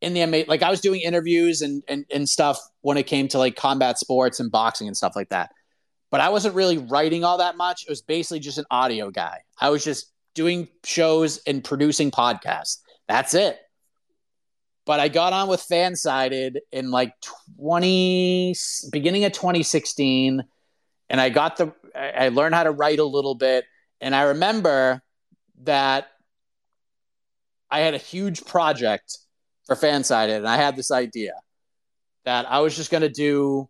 in the M M A. Like, I was doing interviews and, and and stuff when it came to, like, combat sports and boxing and stuff like that. But I wasn't really writing all that much. It was basically just an audio guy. I was just doing shows and producing podcasts. That's it. But I got on with Fansided in, like, twenty beginning of twenty sixteen, and I got the I learned how to write a little bit, and I remember that I had a huge project for Fansided, and I had this idea that I was just going to do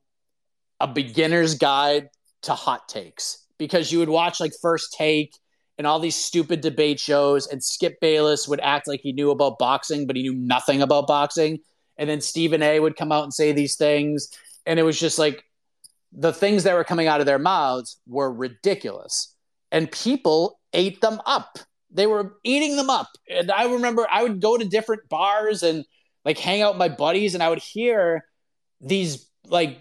a beginner's guide to hot takes, because you would watch, like, First Take and all these stupid debate shows, and Skip Bayless would act like he knew about boxing, but he knew nothing about boxing. And then Stephen A would come out and say these things. And it was just like the things that were coming out of their mouths were ridiculous, and people ate them up. They were eating them up. And I remember I would go to different bars and, like, hang out with my buddies, and I would hear these, like,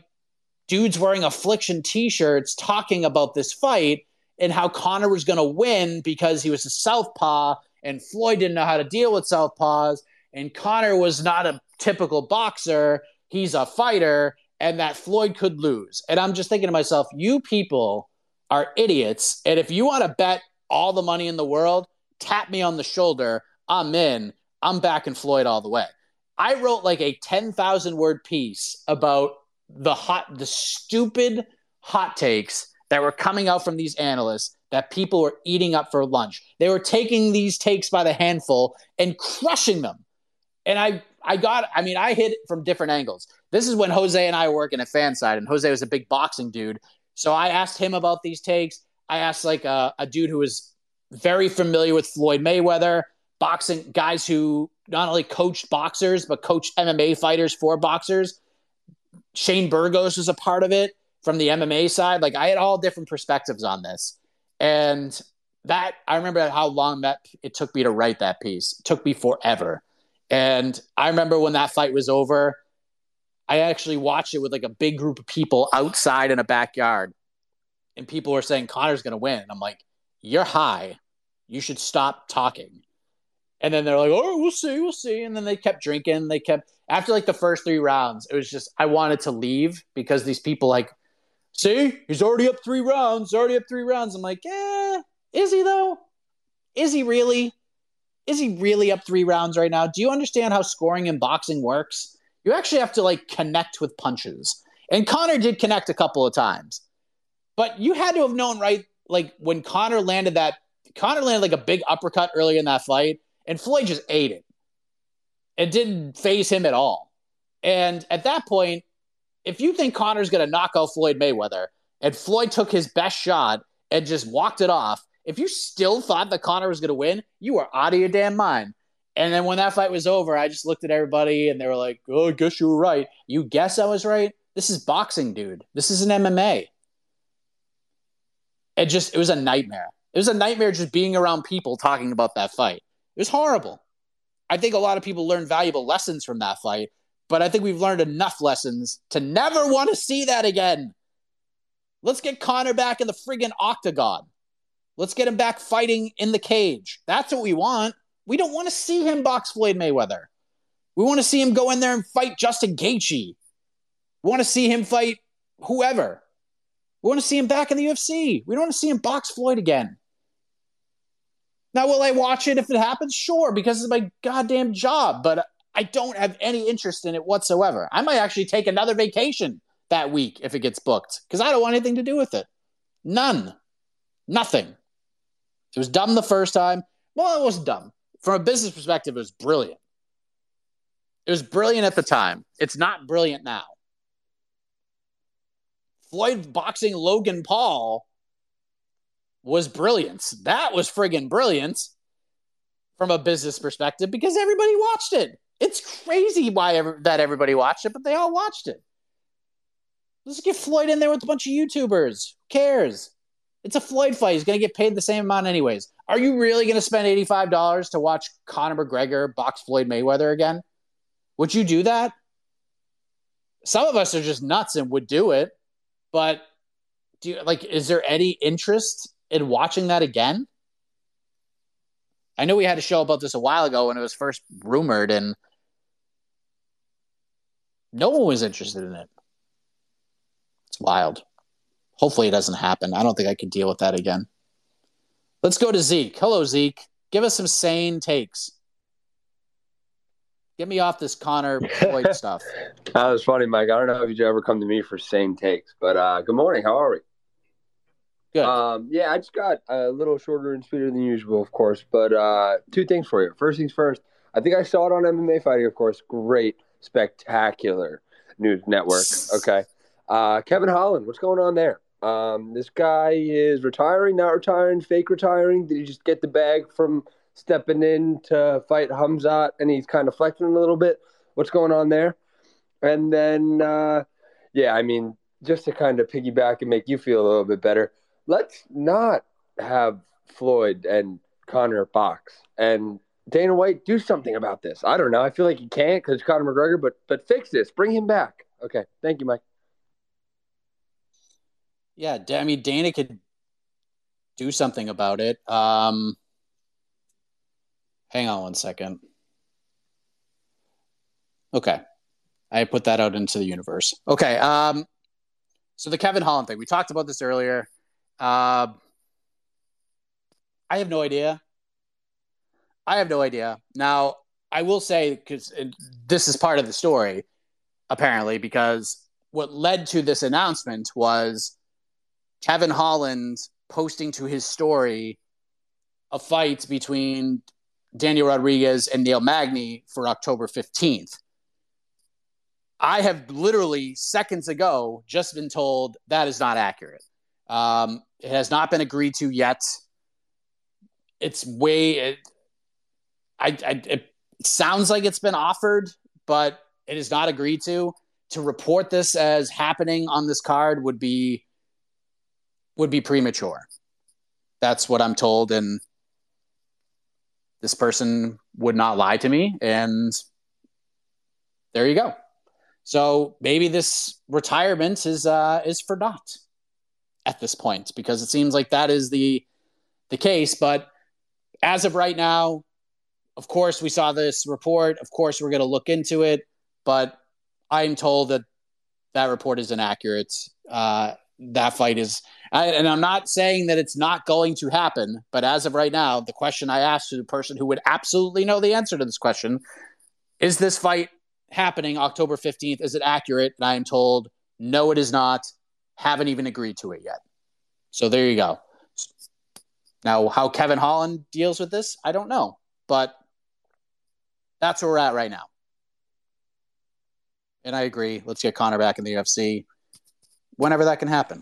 dudes wearing Affliction t-shirts talking about this fight and how Conor was going to win because he was a southpaw and Floyd didn't know how to deal with southpaws, and Connor was not a typical boxer. He's a fighter, and that Floyd could lose. And I'm just thinking to myself, you people are idiots. And if you want to bet all the money in the world, tap me on the shoulder. I'm in. I'm backing Floyd all the way. I wrote like a ten thousand word piece about the hot, the stupid hot takes that were coming out from these analysts that people were eating up for lunch. They were taking these takes by the handful and crushing them. And I, I got, I mean, I hit it from different angles. This is when Jose and I were working at Fanside, and Jose was a big boxing dude. So I asked him about these takes. I asked like a, a dude who was very familiar with Floyd Mayweather, boxing guys who not only coached boxers, but coached M M A fighters for boxers. Shane Burgos was a part of it from the M M A side. Like I had all different perspectives on this. And that, I remember how long that it took me to write that piece. It took me forever. And I remember when that fight was over, I actually watched it with like a big group of people outside in a backyard, and people were saying, Connor's going to win. And I'm like, you're high. You should stop talking. And then they're like, oh, we'll see. We'll see. And then they kept drinking. They kept after like the first three rounds, it was just, I wanted to leave because these people like, see, he's already up three rounds, already up three rounds. I'm like, yeah, is he though? Is he really? Is he really up three rounds right now? Do you understand how scoring in boxing works? You actually have to like connect with punches. And Connor did connect a couple of times. But you had to have known, right? Like when Connor landed that, Connor landed like a big uppercut early in that fight, and Floyd just ate it. It didn't faze him at all. And at that point, if you think Connor's going to knock out Floyd Mayweather, and Floyd took his best shot and just walked it off, if you still thought that Connor was going to win, you were out of your damn mind. And then when that fight was over, I just looked at everybody and they were like, oh, I guess you were right. You guess I was right? This is boxing, dude. This is an M M A. It just, it was a nightmare. It was a nightmare just being around people talking about that fight. It was horrible. I think a lot of people learned valuable lessons from that fight, but I think we've learned enough lessons to never want to see that again. Let's get Connor back in the friggin' octagon. Let's get him back fighting in the cage. That's what we want. We don't want to see him box Floyd Mayweather. We want to see him go in there and fight Justin Gaethje. We want to see him fight whoever. We want to see him back in the U F C. We don't want to see him box Floyd again. Now, will I watch it if it happens? Sure, because it's my goddamn job, but I don't have any interest in it whatsoever. I might actually take another vacation that week if it gets booked, because I don't want anything to do with it. None. Nothing. It was dumb the first time. Well, it wasn't dumb. From a business perspective, it was brilliant. It was brilliant at the time. It's not brilliant now. Floyd boxing Logan Paul was brilliant. That was friggin' brilliant from a business perspective because everybody watched it. It's crazy why ever, that everybody watched it, but they all watched it. Let's get Floyd in there with a bunch of YouTubers. Who cares? It's a Floyd fight. He's going to get paid the same amount anyways. Are you really going to spend eighty-five dollars to watch Conor McGregor box Floyd Mayweather again? Would you do that? Some of us are just nuts and would do it, but do you, like, is there any interest in watching that again? I know we had a show about this a while ago when it was first rumored, and no one was interested in it. It's wild. Hopefully it doesn't happen. I don't think I can deal with that again. Let's go to Zeke. Hello, Zeke. Give us some sane takes. Get me off this Connor Floyd stuff. That was funny, Mike. I don't know if you ever come to me for sane takes, but uh, good morning. How are we? Good. Um, yeah, I just got a little shorter and sweeter than usual, of course, but uh, two things for you. First things first, I think I saw it on M M A Fighting, of course. Great, spectacular news network. Okay. Uh, Kevin Holland, what's going on there? Um, this guy is retiring, not retiring, fake retiring. Did he just get the bag from stepping in to fight Khamzat, and he's kind of flexing a little bit? What's going on there? And then, uh, yeah, I mean, just to kind of piggyback and make you feel a little bit better, let's not have Floyd and Connor box. And Dana White, do something about this. I don't know. I feel like he can't because Conor McGregor, but but fix this. Bring him back. Okay. Thank you, Mike. Yeah, I mean, Dana could do something about it. Um, Hang on one second. Okay. I put that out into the universe. Okay. Um, so the Kevin Holland thing, we talked about this earlier. Uh, I have no idea. I have no idea. Now, I will say, because this is part of the story, apparently, because what led to this announcement was Kevin Holland posting to his story a fight between Daniel Rodriguez and Neil Magny for October fifteenth. I have literally seconds ago just been told that is not accurate. Um, it has not been agreed to yet. It's way... It, I, I, it sounds like it's been offered, but it is not agreed to. To report this as happening on this card would be would be premature. That's what I'm told, and this person would not lie to me, and there you go. So maybe this retirement is uh, is for naught at this point, because it seems like that is the the case. But as of right now, of course, we saw this report. Of course, we're going to look into it. But I'm told that that report is inaccurate. Uh, that fight is I, and I'm not saying that it's not going to happen. But as of right now, the question I asked to the person who would absolutely know the answer to this question is, this fight happening October fifteenth? Is it accurate? And I am told, no, it is not. Haven't even agreed to it yet. So there you go. Now, how Kevin Holland deals with this, I don't know. But that's where we're at right now. And I agree. Let's get Conor back in the U F C whenever that can happen.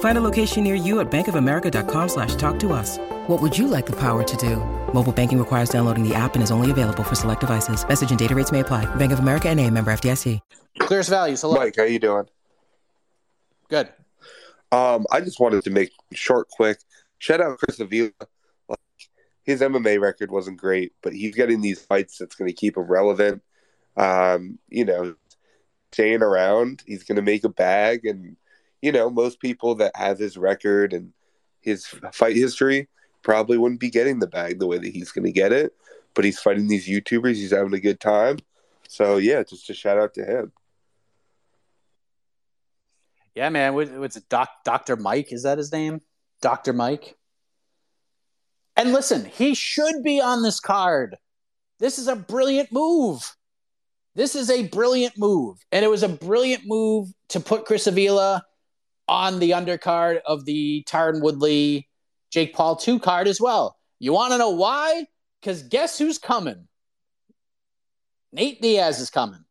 Find a location near you at bankofamerica.com slash talk to us. What would you like the power to do? Mobile banking requires downloading the app and is only available for select devices. Message and data rates may apply. Bank of America N A, member F D I C. Clearest Values, hello. Mike, how you doing? Good. Um, I just wanted to make short, quick. Shout out Chris Avila. Like, his M M A record wasn't great, but he's getting these fights that's going to keep him relevant. Um, you know, staying around, he's going to make a bag. And, you know, most people that have his record and his fight history probably wouldn't be getting the bag the way that he's going to get it, but he's fighting these YouTubers. He's having a good time. So yeah, just a shout out to him. Yeah, man. What, what's it? Doc, Doctor Mike. Is that his name? Doctor Mike. And listen, he should be on this card. This is a brilliant move. This is a brilliant move. And it was a brilliant move to put Chris Avila on the undercard of the Tyron Woodley Jake Paul two card as well. You want to know why? Because guess who's coming? Nate Diaz is coming.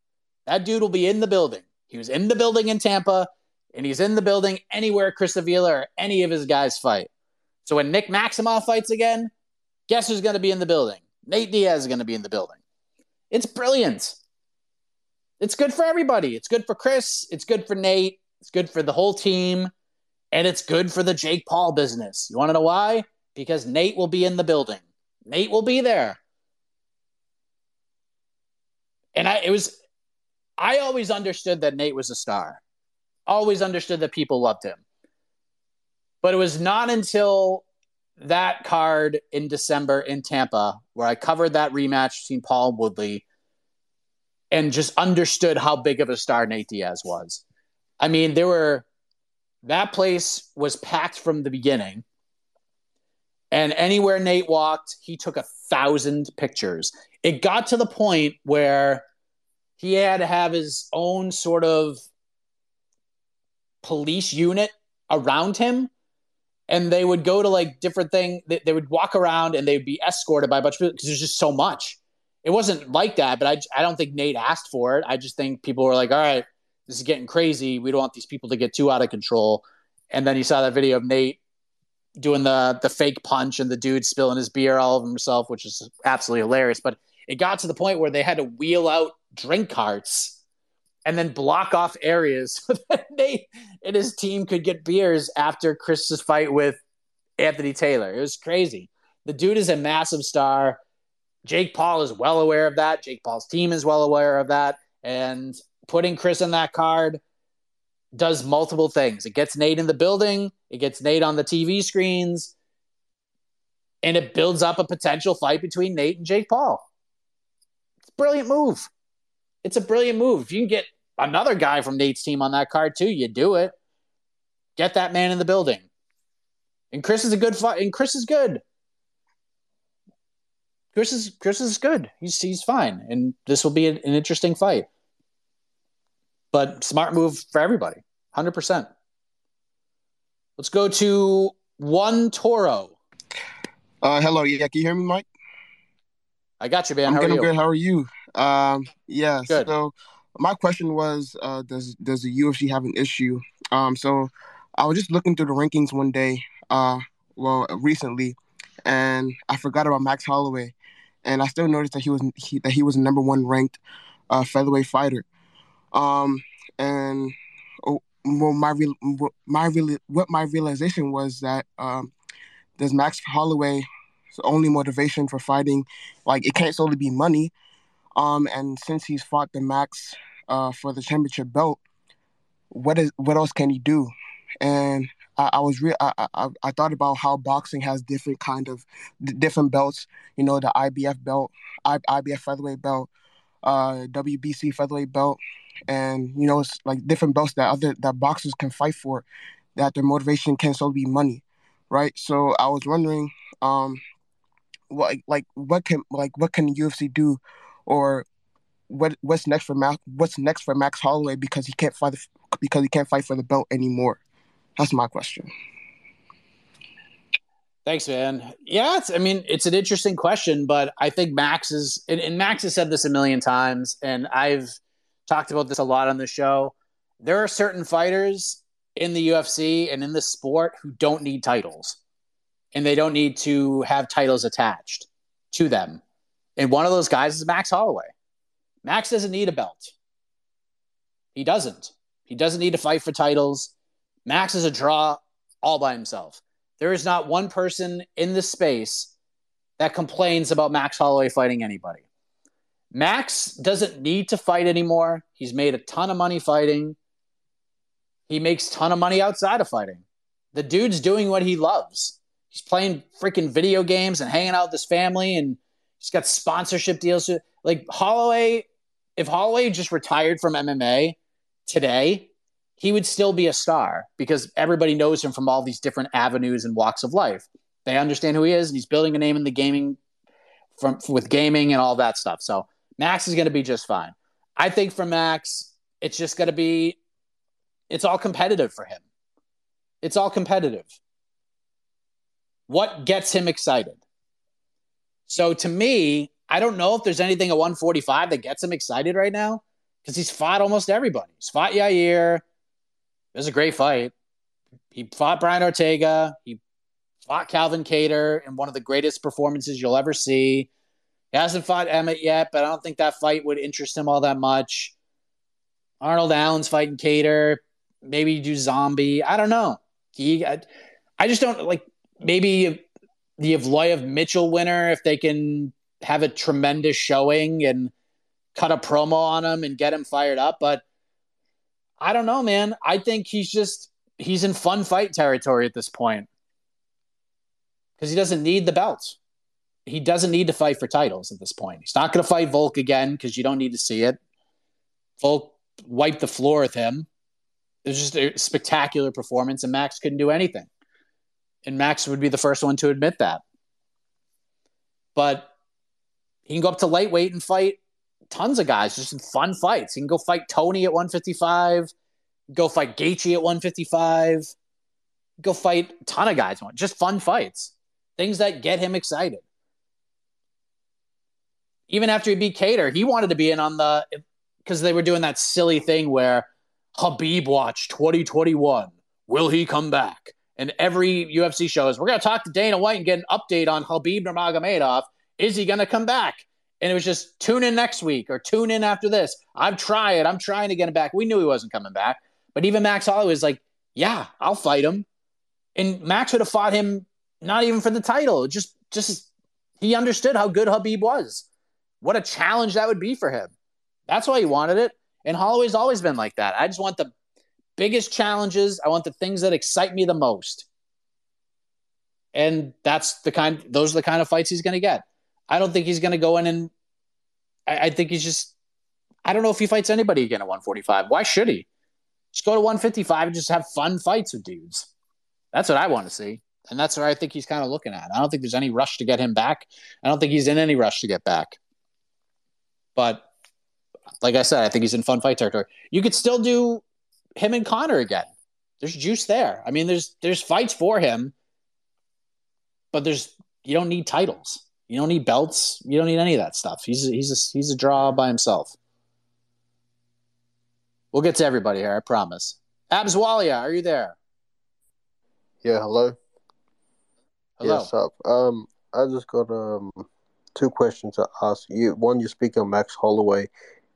That dude will be in the building. He was in the building in Tampa, and he's in the building anywhere Chris Avila or any of his guys fight. So when Nick Maximoff fights again, guess who's going to be in the building? Nate Diaz is going to be in the building. It's brilliant. It's good for everybody. It's good for Chris. It's good for Nate. It's good for the whole team. And it's good for the Jake Paul business. You want to know why? Because Nate will be in the building. Nate will be there. And I it was I always understood that Nate was a star. Always understood that people loved him. But it was not until that card in December in Tampa where I covered that rematch between Paul and Woodley and just understood how big of a star Nate Diaz was. I mean, there were That place was packed from the beginning. And anywhere Nate walked, he took a thousand pictures. It got to the point where he had to have his own sort of police unit around him and they would go to like different thing. They, they would walk around and they'd be escorted by a bunch of people because there's just so much. It wasn't like that, but I, I don't think Nate asked for it. I just think people were like, all right, this is getting crazy. We don't want these people to get too out of control. And then you saw that video of Nate doing the the fake punch and the dude spilling his beer all over himself, which is absolutely hilarious. But it got to the point where they had to wheel out drink carts and then block off areas so that Nate and his team could get beers after Chris's fight with Anthony Taylor. It was crazy. The dude is a massive star. Jake Paul is well aware of that. Jake Paul's team is well aware of that. And putting Chris in that card does multiple things. It gets Nate in the building. It gets Nate on the T V screens. And it builds up a potential fight between Nate and Jake Paul. It's a brilliant move. It's a brilliant move. If you can get another guy from Nate's team on that card too, you do it. Get that man in the building. And Chris is a good fight. And Chris is good. Chris is Chris is good. He's he's fine, and this will be an, an interesting fight. But smart move for everybody, one hundred percent. Let's go to One Toro. Uh, hello, yeah, can you hear me, Mike? I got you, man. I'm How good, are you? I'm good. How are you? Um, yeah. Good. So my question was, uh, does does the U F C have an issue? Um, so I was just looking through the rankings one day, uh, well, recently, and I forgot about Max Holloway, and I still noticed that he was he, that he was number one ranked uh, featherweight fighter. Um, and oh, well, my real, my real, what my realization was that um, there's Max Holloway's only motivation for fighting, like it can't solely be money. Um, and since he's fought the Max uh, for the championship belt, what is what else can he do? And I, I was real. I, I I thought about how boxing has different kind of d- different belts. You know, the I B F belt, I, IBF featherweight belt, uh, W B C featherweight belt. And, you know, it's like different belts that other that boxers can fight for, that their motivation can solely be money, right? So I was wondering, um, what like what can like what can the U F C do, or what what's next for Max? What's next for Max Holloway because he can't fight the, because he can't fight for the belt anymore? That's my question. Thanks, man. Yeah, it's, I mean, it's an interesting question, but I think Max is, and, and Max has said this a million times, and I've talked about this a lot on the show. There are certain fighters in the U F C and in the sport who don't need titles, and they don't need to have titles attached to them. And one of those guys is Max Holloway. Max doesn't need a belt. He doesn't. He doesn't need to fight for titles. Max is a draw all by himself. There is not one person in this space that complains about Max Holloway fighting anybody. Max doesn't need to fight anymore. He's made a ton of money fighting. He makes a ton of money outside of fighting. The dude's doing what he loves. He's playing freaking video games and hanging out with his family, and he's got sponsorship deals. Like Holloway, if Holloway just retired from M M A today, he would still be a star because everybody knows him from all these different avenues and walks of life. They understand who he is, and he's building a name in the gaming from with gaming and all that stuff. So Max is going to be just fine. I think for Max, it's just going to be, it's all competitive for him. It's all competitive. What gets him excited? So to me, I don't know if there's anything at one forty-five that gets him excited right now, because he's fought almost everybody. He's fought Yair. It was a great fight. He fought Brian Ortega. He fought Calvin Kattar in one of the greatest performances you'll ever see. He hasn't fought Emmett yet, but I don't think that fight would interest him all that much. Arnold Allen's fighting Kattar. Maybe you do Zombie. I don't know. He, I, I just don't, like, maybe the Evloev Mitchell winner, if they can have a tremendous showing and cut a promo on him and get him fired up. But I don't know, man. I think he's just, he's in fun fight territory at this point, because he doesn't need the belts. He doesn't need to fight for titles at this point. He's not going to fight Volk again because you don't need to see it. Volk wiped the floor with him. It was just a spectacular performance, and Max couldn't do anything. And Max would be the first one to admit that. But he can go up to lightweight and fight tons of guys, just in fun fights. He can go fight Tony at one fifty-five, go fight Gaethje at one fifty-five. Go fight a ton of guys. One, just fun fights. Things that get him excited. Even after he beat Kattar, he wanted to be in on the – because they were doing that silly thing where Habib watch twenty twenty-one. Will he come back? And every U F C show is, we're going to talk to Dana White and get an update on Habib Nurmagomedov. Is he going to come back? And it was just tune in next week or tune in after this. I'm trying. I'm trying to get him back. We knew he wasn't coming back. But even Max Holloway was like, yeah, I'll fight him. And Max would have fought him not even for the title. Just, just he understood how good Habib was. What a challenge that would be for him. That's why he wanted it. And Holloway's always been like that. I just want the biggest challenges. I want the things that excite me the most. And that's the kind, those are the kind of fights he's going to get. I don't think he's going to go in and I, I think he's just, I don't know if he fights anybody again at one forty-five. Why should he? Just go to one fifty-five and just have fun fights with dudes. That's what I want to see. And that's where I think he's kind of looking at. I don't think there's any rush to get him back. I don't think he's in any rush to get back. But like I said, I think he's in fun fight territory. You could still do him and Connor again. There's juice there. I mean, there's there's fights for him, but there's you don't need titles. You don't need belts. You don't need any of that stuff. He's he's a, he's a draw by himself. We'll get to everybody here, I promise. Abs Walia, are you there? Yeah, hello. Hello. Yes, up. Um, I just got um two questions to ask you. One, you speak on Max Holloway.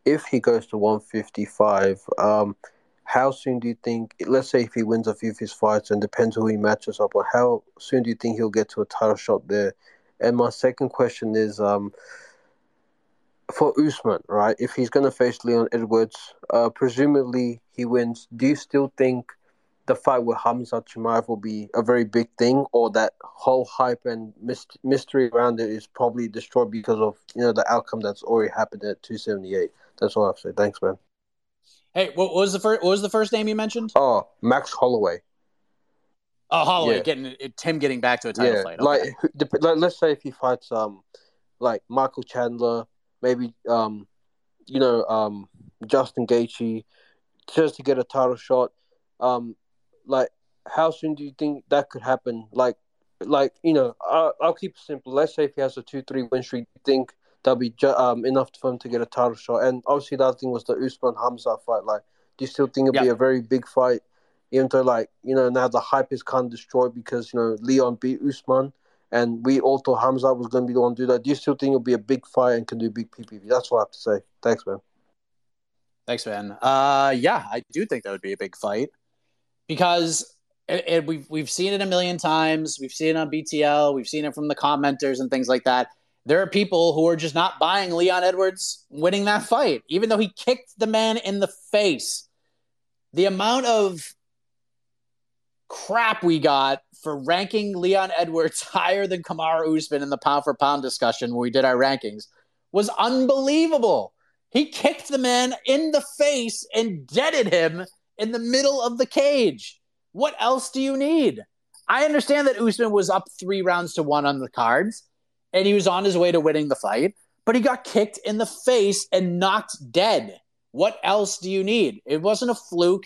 If he goes to one fifty-five, um, how soon do you think? Let's say if he wins a few of his fights, and depends who he matches up, but how soon do you think he'll get to a title shot there? And my second question is um for Usman, right? If he's going to face Leon Edwards, uh, presumably he wins. Do you still think the fight with Khamzat Chimaev will be a very big thing, or that whole hype and myst- mystery around it is probably destroyed because of, you know, the outcome that's already happened at two seventy-eight? That's all I have to say. Thanks, man. Hey, what was the first? What was the first name you mentioned? Oh, Max Holloway. Oh, Holloway yeah. getting it, him getting back to a title yeah. fight. Okay. Like, like, let's say if he fights, um, like Michael Chandler, maybe, um, you know, um, Justin Gaethje, just to get a title shot, um. Like, how soon do you think that could happen? Like, like you know, I'll, I'll keep it simple. Let's say if he has a two three win streak, do you think that'll be ju- um, enough for him to get a title shot? And obviously the other thing was the Usman-Hamza fight. Like, do you still think it'll yeah. be a very big fight? Even though, like, you know, now the hype is kind of destroyed because, you know, Leon beat Usman, and we all thought Hamza was going to be the one to do that. Do you still think it'll be a big fight and can do big P P V? That's what I have to say. Thanks, man. Thanks, man. Uh, yeah, I do think that would be a big fight. Because it, it, we've we've seen it a million times. We've seen it on B T L. We've seen it from the commenters and things like that. There are people who are just not buying Leon Edwards winning that fight, even though he kicked the man in the face. The amount of crap we got for ranking Leon Edwards higher than Kamaru Usman in the pound-for-pound discussion when we did our rankings was unbelievable. He kicked the man in the face and deaded him in the middle of the cage. What else do you need? I understand that Usman was up three rounds to one on the cards, and he was on his way to winning the fight, but he got kicked in the face and knocked dead. What else do you need? It wasn't a fluke.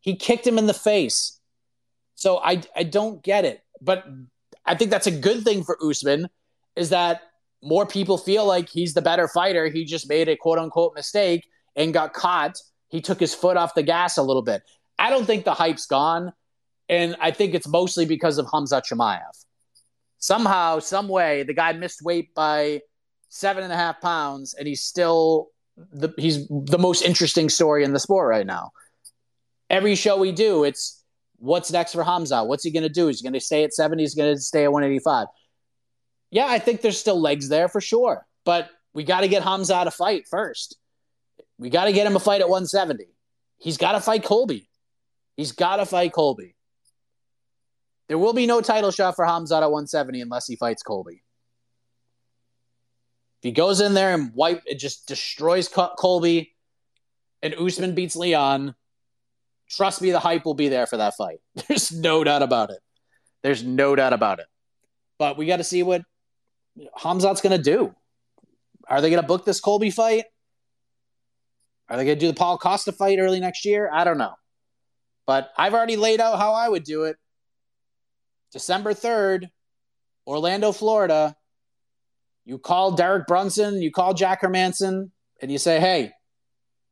He kicked him in the face. So I, I don't get it. But I think that's a good thing for Usman, is that more people feel like he's the better fighter. He just made a quote-unquote mistake and got caught. He took his foot off the gas a little bit. I don't think the hype's gone, and I think it's mostly because of Khamzat Chimaev. Somehow, some way, the guy missed weight by seven and a half pounds, and he's still the, he's the most interesting story in the sport right now. Every show we do, it's what's next for Khamzat? What's he going to do? Is he going to stay at seventy? Is he going to stay at one eighty-five? Yeah, I think there's still legs there for sure, but we got to get Khamzat to fight first. We got to get him a fight at one seventy. He's got to fight Colby. He's got to fight Colby. There will be no title shot for Khamzat at one seventy unless he fights Colby. If he goes in there and wipe, it just destroys Colby, and Usman beats Leon, trust me, the hype will be there for that fight. There's no doubt about it. There's no doubt about it. But we got to see what Hamzat's going to do. Are they going to book this Colby fight? Are they going to do the Paul Costa fight early next year? I don't know. But I've already laid out how I would do it. December third, Orlando, Florida, you call Derek Brunson, you call Jack Hermanson, and you say, hey,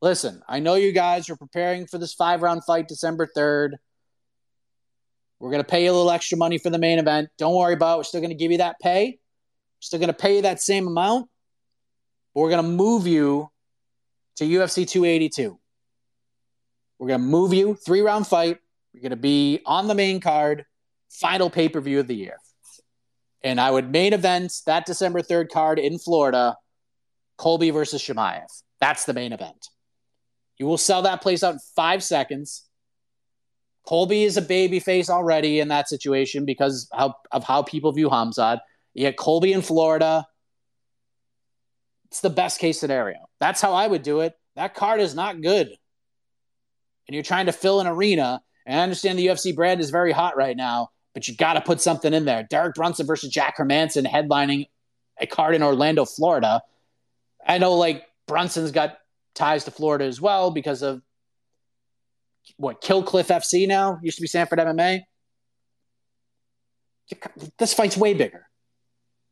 listen, I know you guys are preparing for this five-round fight December third. We're going to pay you a little extra money for the main event. Don't worry about it. We're still going to give you that pay. We're still going to pay you that same amount. But we're going to move you to U F C two eighty-two. We're going to move you. Three-round fight. You're going to be on the main card. Final pay-per-view of the year. And I would main event that December third card in Florida, Colby versus Chimaev. That's the main event. You will sell that place out in five seconds. Colby is a babyface already in that situation because how, of how people view Khamzat. You get Colby in Florida. It's the best case scenario. That's how I would do it. That card is not good. And you're trying to fill an arena. And I understand the U F C brand is very hot right now, but you got to put something in there. Derek Brunson versus Jack Hermanson headlining a card in Orlando, Florida. I know, like, Brunson's got ties to Florida as well because of, what, Killcliff F C now? Used to be Sanford M M A. This fight's way bigger.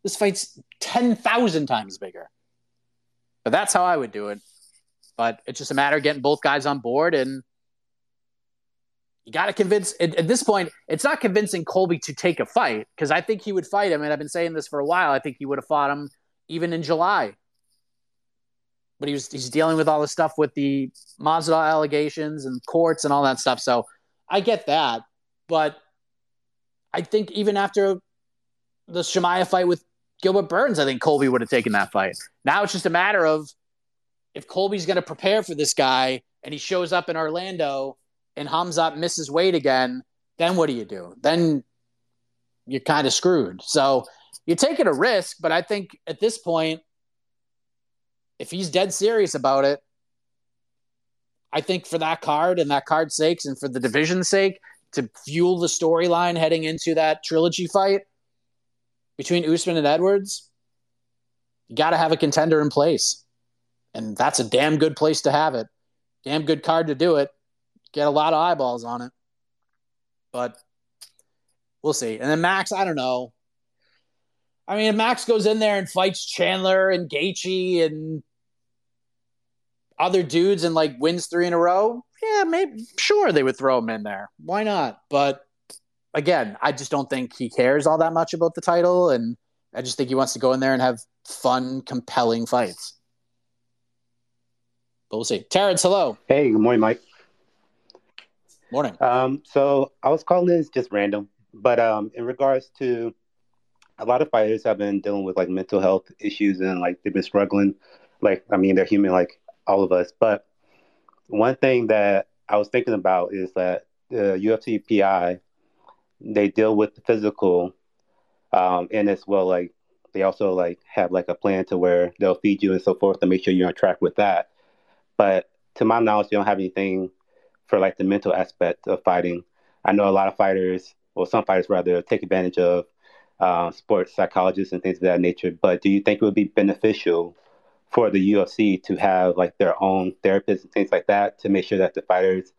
This fight's ten thousand times bigger. But that's how I would do it. But it's just a matter of getting both guys on board, and you got to convince – at this point, it's not convincing Colby to take a fight because I think he would fight him, and I've been saying this for a while. I think he would have fought him even in July. But he was, he's dealing with all this stuff with the Masvidal allegations and courts and all that stuff. So I get that. But I think even after the Chimaev fight with Gilbert Burns, I think Colby would have taken that fight. Now it's just a matter of if Colby's going to prepare for this guy and he shows up in Orlando – and Khamzat misses weight again, then what do you do? Then you're kind of screwed. So you're taking a risk, but I think at this point, if he's dead serious about it, I think for that card and that card's sakes and for the division's sake, to fuel the storyline heading into that trilogy fight between Usman and Edwards, you got to have a contender in place. And that's a damn good place to have it. Damn good card to do it. Get a lot of eyeballs on it, but we'll see. And then Max, I don't know. I mean, if Max goes in there and fights Chandler and Gaethje and other dudes and like wins three in a row, yeah, maybe sure they would throw him in there. Why not? But again, I just don't think he cares all that much about the title, and I just think he wants to go in there and have fun, compelling fights. But we'll see. Terrence, hello. Hey, good morning, Mike. Morning. Um, so I was calling this just random, but um, in regards to a lot of fighters have been dealing with like mental health issues and like they've been struggling. Like, I mean, they're human like all of us. But one thing that I was thinking about is that the uh, U F C P I, they deal with the physical um, and as well, like they also like have like a plan to where they'll feed you and so forth to make sure you're on track with that. But to my knowledge, they don't have anything for like the mental aspect of fighting. I know a lot of fighters, or some fighters rather, take advantage of uh, sports psychologists and things of that nature, but do you think it would be beneficial for the U F C to have like their own therapists and things like that to make sure that the fighters'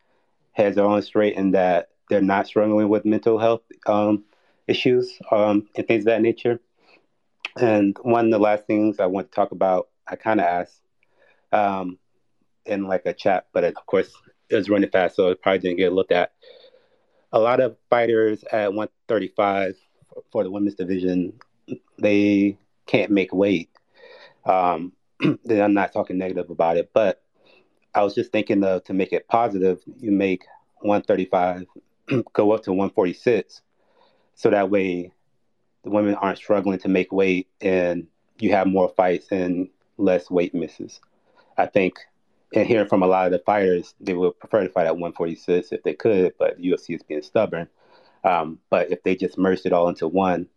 heads are on straight and that they're not struggling with mental health um, issues um, and things of that nature? And one of the last things I want to talk about, I kind of asked um, in like a chat, but of course, it was running fast, so it probably didn't get looked at. A lot of fighters at one thirty-five for the women's division, they can't make weight. Um, I'm not talking negative about it, but I was just thinking of, to make it positive, you make one thirty-five go up to one forty-six, so that way the women aren't struggling to make weight and you have more fights and less weight misses. I think... And hearing from a lot of the fighters, they would prefer to fight at one forty-six if they could, but U F C is being stubborn. Um, but if they just merged it all into one,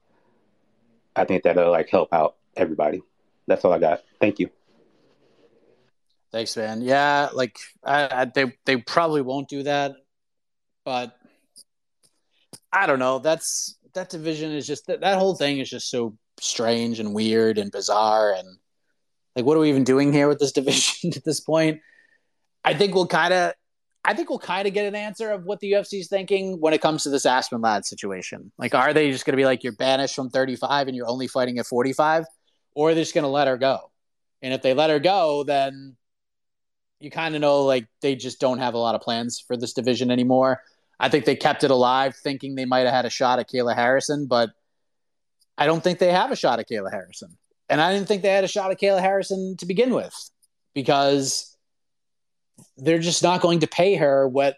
I think that'll like help out everybody. That's all I got. Thank you. Thanks, man. Yeah, like I, I, they they probably won't do that, but I don't know. That's that division is just that, that whole thing is just so strange and weird and bizarre and. Like, what are we even doing here with this division at this point? I think we'll kind of I think we'll kind of get an answer of what the U F C is thinking when it comes to this Aspen Ladd situation. Like, are they just going to be like, you're banished from thirty-five and you're only fighting at forty-five? Or are they just going to let her go? And if they let her go, then you kind of know, like, they just don't have a lot of plans for this division anymore. I think they kept it alive thinking they might have had a shot at Kayla Harrison, but I don't think they have a shot at Kayla Harrison. And I didn't think they had a shot at Kayla Harrison to begin with, because they're just not going to pay her what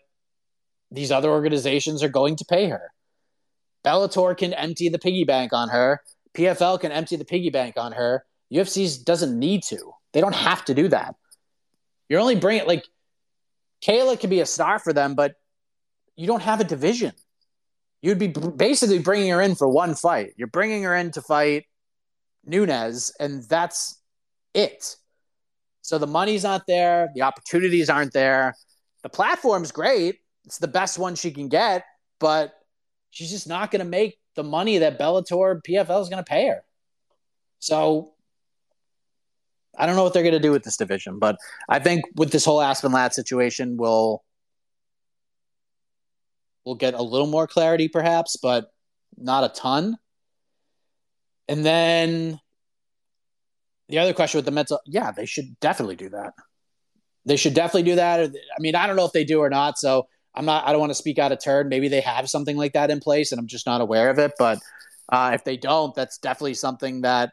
these other organizations are going to pay her. Bellator can empty the piggy bank on her. P F L can empty the piggy bank on her. U F C doesn't need to. They don't have to do that. You're only bringing, like, Kayla can be a star for them, but you don't have a division. You'd be basically bringing her in for one fight. You're bringing her in to fight Nunes, and that's it. So the money's not there. The opportunities aren't there. The platform's great. It's the best one she can get, but she's just not going to make the money that Bellator P F L is going to pay her. So I don't know what they're going to do with this division, but I think with this whole Aspen Ladd situation, we'll, we'll get a little more clarity perhaps, but not a ton. And then the other question with the mental, yeah, they should definitely do that. They should definitely do that. I mean, I don't know if they do or not, so I'm not, I don't want to speak out of turn. Maybe they have something like that in place and I'm just not aware of it, but uh, if they don't, that's definitely something that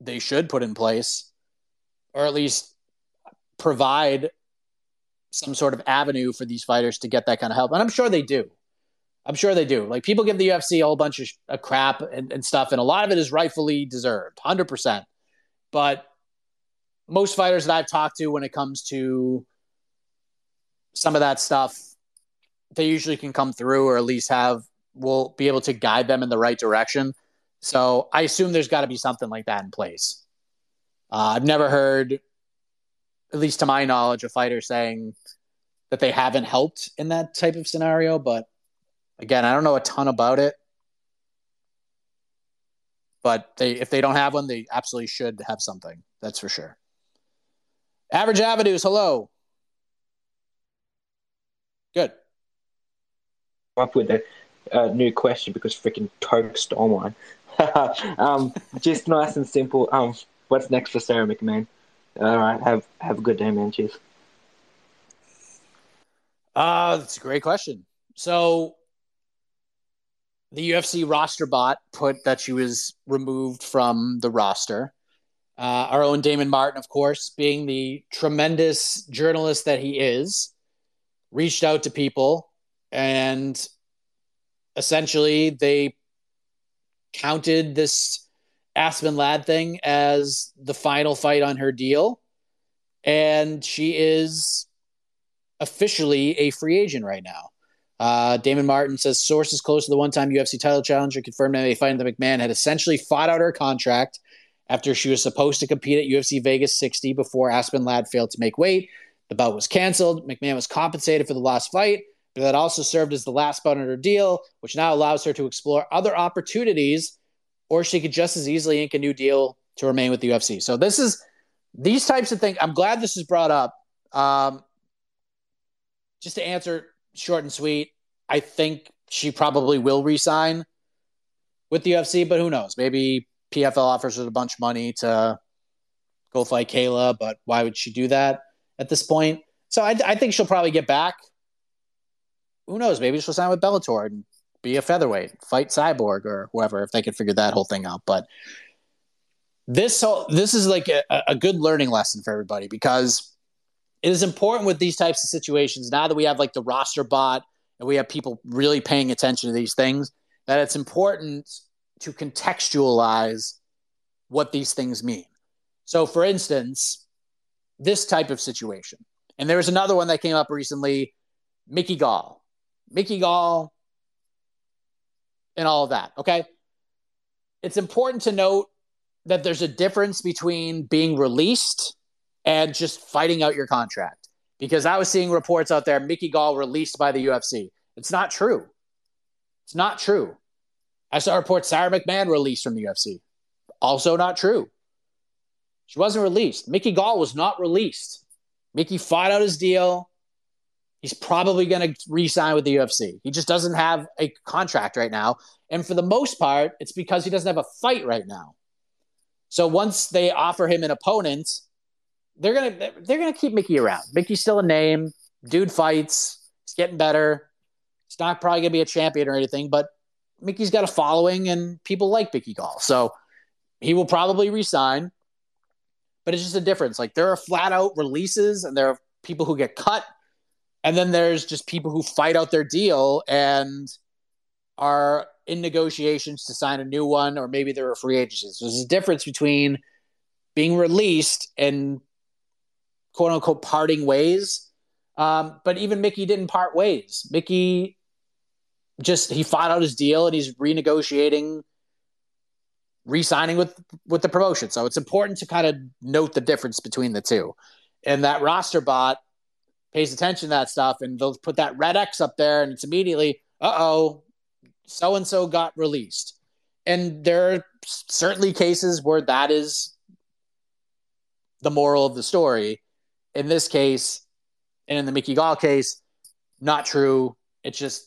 they should put in place, or at least provide some sort of avenue for these fighters to get that kind of help. And I'm sure they do. I'm sure they do. Like, people give the U F C a whole bunch of, sh- of crap and, and stuff, and a lot of it is rightfully deserved, one hundred percent. But most fighters that I've talked to when it comes to some of that stuff, they usually can come through, or at least have, will be able to guide them in the right direction. So I assume there's got to be something like that in place. Uh, I've never heard, at least to my knowledge, a fighter saying that they haven't helped in that type of scenario, but again, I don't know a ton about it, but they, if they don't have one, they absolutely should have something. That's for sure. Average Avenues, hello. Good. Up with a uh, new question because freaking toast online. um, just nice and simple. Um, what's next for Sarah McMahon? All right, have have a good day, man. Cheers. Uh, that's a great question. So, the U F C roster bot put that she was removed from the roster. Uh, our own Damon Martin, of course, being the tremendous journalist that he is, reached out to people, and essentially they counted this Aspen Ladd thing as the final fight on her deal. And she is officially a free agent right now. Uh, Damon Martin says sources close to the one-time U F C title challenger confirmed that a fight in the McMahon had essentially fought out her contract after she was supposed to compete at U F C Vegas sixty before Aspen Ladd failed to make weight. The bout was canceled. McMahon was compensated for the last fight, but that also served as the last bout in her deal, which now allows her to explore other opportunities, or she could just as easily ink a new deal to remain with the U F C. So this is these types of things. I'm glad this is brought up. Um, just to answer short and sweet, I think she probably will re-sign with the U F C, but who knows? Maybe P F L offers her a bunch of money to go fight Kayla, but why would she do that at this point? So I, I think she'll probably get back. Who knows? Maybe she'll sign with Bellator and be a featherweight, fight Cyborg or whoever, if they can figure that whole thing out. But this whole, this is like a, a good learning lesson for everybody, because it is important with these types of situations, now that we have like the roster bot and we have people really paying attention to these things, that it's important to contextualize what these things mean. So for instance, this type of situation, and there was another one that came up recently, Mickey Gall, Mickey Gall and all of that. Okay. It's important to note that there's a difference between being released and just fighting out your contract. Because I was seeing reports out there, Mickey Gall released by the U F C. It's not true. It's not true. I saw reports Sarah McMahon released from the U F C. Also not true. She wasn't released. Mickey Gall was not released. Mickey fought out his deal. He's probably going to re-sign with the U F C. He just doesn't have a contract right now. And for the most part, it's because he doesn't have a fight right now. So once they offer him an opponent, they're going to they're going to keep Mickey around. Mickey's still a name. Dude fights. He's getting better. He's not probably going to be a champion or anything, but Mickey's got a following and people like Mickey Gall. So he will probably re-sign. But it's just a difference. Like, there are flat-out releases and there are people who get cut. And then there's just people who fight out their deal and are in negotiations to sign a new one, or maybe they're a free agent. So there's a difference between being released and quote-unquote parting ways. Um, but even Mickey didn't part ways. Mickey just – he fought out his deal and he's renegotiating, re-signing with, with the promotion. So it's important to kind of note the difference between the two. And that roster bot – pays attention to that stuff, and they'll put that red X up there, and it's immediately, uh-oh, so-and-so got released. And there are certainly cases where that is the moral of the story. In this case, and in the Mickey Gall case, not true. It's just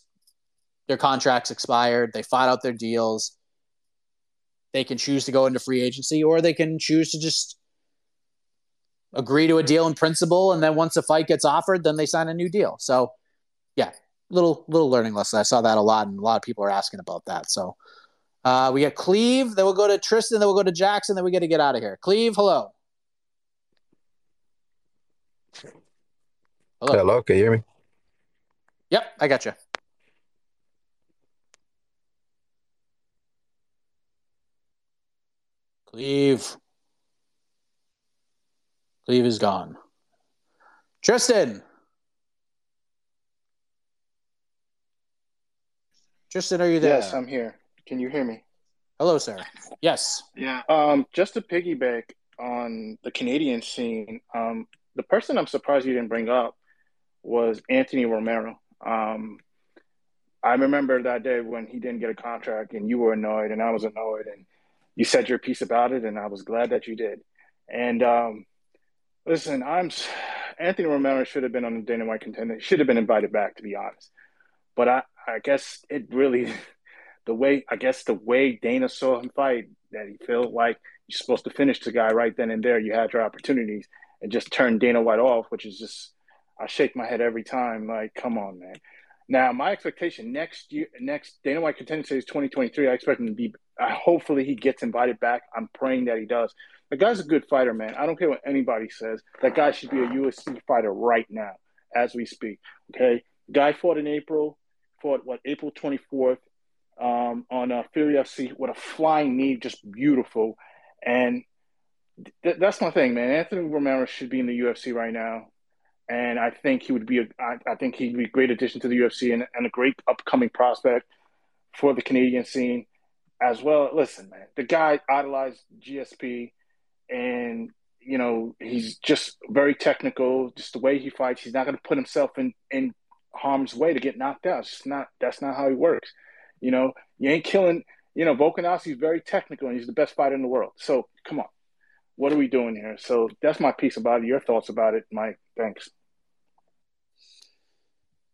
their contracts expired. They fought out their deals. They can choose to go into free agency, or they can choose to just agree to a deal in principle, and then once a fight gets offered, then they sign a new deal. So, yeah, little little learning lesson. I saw that a lot, and a lot of people are asking about that. So, uh, we got Cleve, then we'll go to Tristan, then we'll go to Jackson, then we got to get out of here. Cleve, hello. Hello. Hello, can you hear me? Yep, I got you. Cleve. Cleve is gone. Tristan. Tristan, are you there? Yes, I'm here. Can you hear me? Hello, sir. Yes. Yeah. Um, just to piggyback on the Canadian scene, um, the person I'm surprised you didn't bring up was Anthony Romero. Um, I remember that day when he didn't get a contract and you were annoyed and I was annoyed and you said your piece about it and I was glad that you did. And um, Listen, I'm Anthony Romero should have been on the Dana White contender. Should have been invited back, to be honest. But I, I guess it really the way I guess the way Dana saw him fight, that he felt like you're supposed to finish the guy right then and there. You had your opportunities and just turned Dana White off, which is just I shake my head every time. Like, come on, man. Now my expectation next year, next Dana White contender series twenty twenty-three. I expect him to be. I, hopefully, he gets invited back. I'm praying that he does. The guy's a good fighter, man. I don't care what anybody says. That guy should be a U F C fighter right now, as we speak. Okay, guy fought in April, fought what April twenty-fourth um, on uh, Fury F C with a flying knee, just beautiful. And th- that's my thing, man. Anthony Romero should be in the U F C right now, and I think he would be. A, I, I think he'd be a great addition to the U F C and, and a great upcoming prospect for the Canadian scene as well. Listen, man, the guy idolized G S P. And, you know, he's just very technical, just the way he fights. He's not going to put himself in, in harm's way to get knocked out. It's just not, that's not how he works. You know, you ain't killing, you know, Volkanovski's very technical and he's the best fighter in the world. So, come on. What are we doing here? So, that's my piece about it. Your thoughts about it, Mike. Thanks.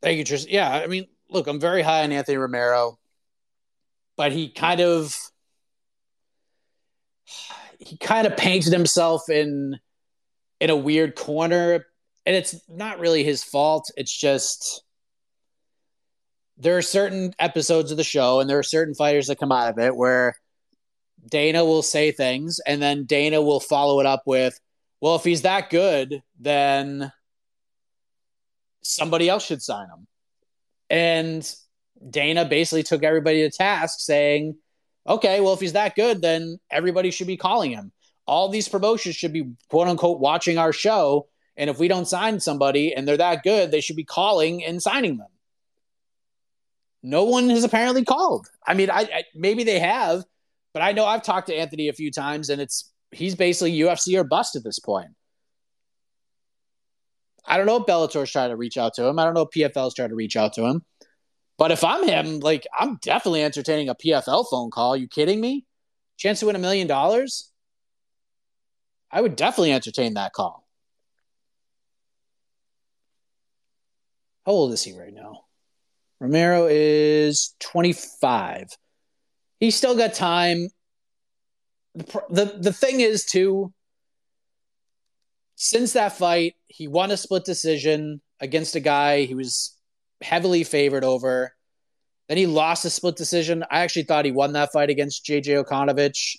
Thank you, Tristan. Yeah, I mean, look, I'm very high on Anthony Romero, but he kind of... he kind of painted himself in in a weird corner, and it's not really his fault. It's just there are certain episodes of the show and there are certain fighters that come out of it where Dana will say things and then Dana will follow it up with, well, if he's that good, then somebody else should sign him. And Dana basically took everybody to task saying, okay, well, if he's that good, then everybody should be calling him. All these promotions should be, quote-unquote, watching our show, and if we don't sign somebody and they're that good, they should be calling and signing them. No one has apparently called. I mean, I, I maybe they have, but I know I've talked to Anthony a few times, and it's he's basically U F C or bust at this point. I don't know if Bellator's trying to reach out to him. I don't know if P F L's trying to reach out to him. But if I'm him, like, I'm definitely entertaining a P F L phone call. Are you kidding me? Chance to win a million dollars? I would definitely entertain that call. How old is he right now? Romero is twenty-five. He's still got time. The, the, the thing is, too, since that fight, he won a split decision against a guy he was heavily favored over. Then he lost a split decision. I actually thought he won that fight against J J Okanovic,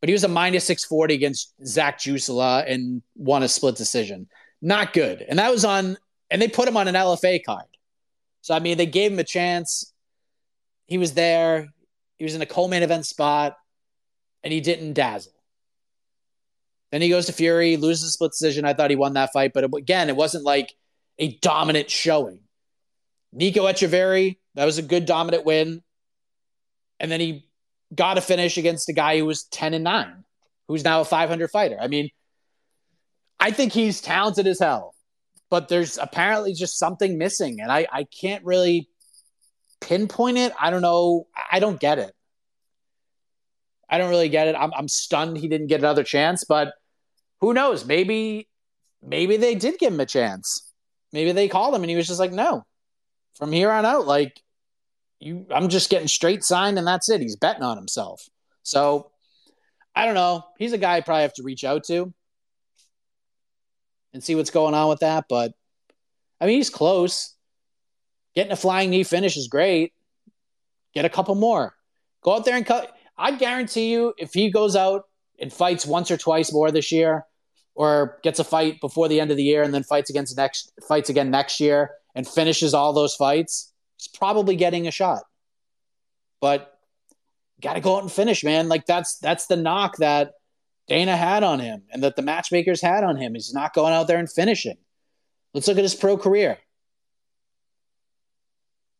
but he was a minus six forty against Zach Jusula and won a split decision. Not good. And that was on, and they put him on an L F A card. So, I mean, they gave him a chance. He was there. He was in a co-main event spot, and he didn't dazzle. Then he goes to Fury, loses a split decision. I thought he won that fight, but it, again, it wasn't like a dominant showing. Nico Echeverry, that was a good dominant win. And then he got a finish against a guy who was ten and nine, who's now a five hundred fighter. I mean, I think he's talented as hell, but there's apparently just something missing, and I, I can't really pinpoint it. I don't know. I don't get it. I don't really get it. I'm, I'm stunned he didn't get another chance, but who knows? Maybe, maybe they did give him a chance. Maybe they called him and he was just like, no. From here on out, like, you, I'm just getting straight signed, and that's it. He's betting on himself. So, I don't know. He's a guy I probably have to reach out to and see what's going on with that. But, I mean, he's close. Getting a flying knee finish is great. Get a couple more. Go out there and cut. I guarantee you, if he goes out and fights once or twice more this year, or gets a fight before the end of the year and then fights against next fights again next year, and finishes all those fights, he's probably getting a shot. But got to go out and finish, man. Like, that's that's the knock that Dana had on him and that the matchmakers had on him. He's not going out there and finishing. Let's look at his pro career.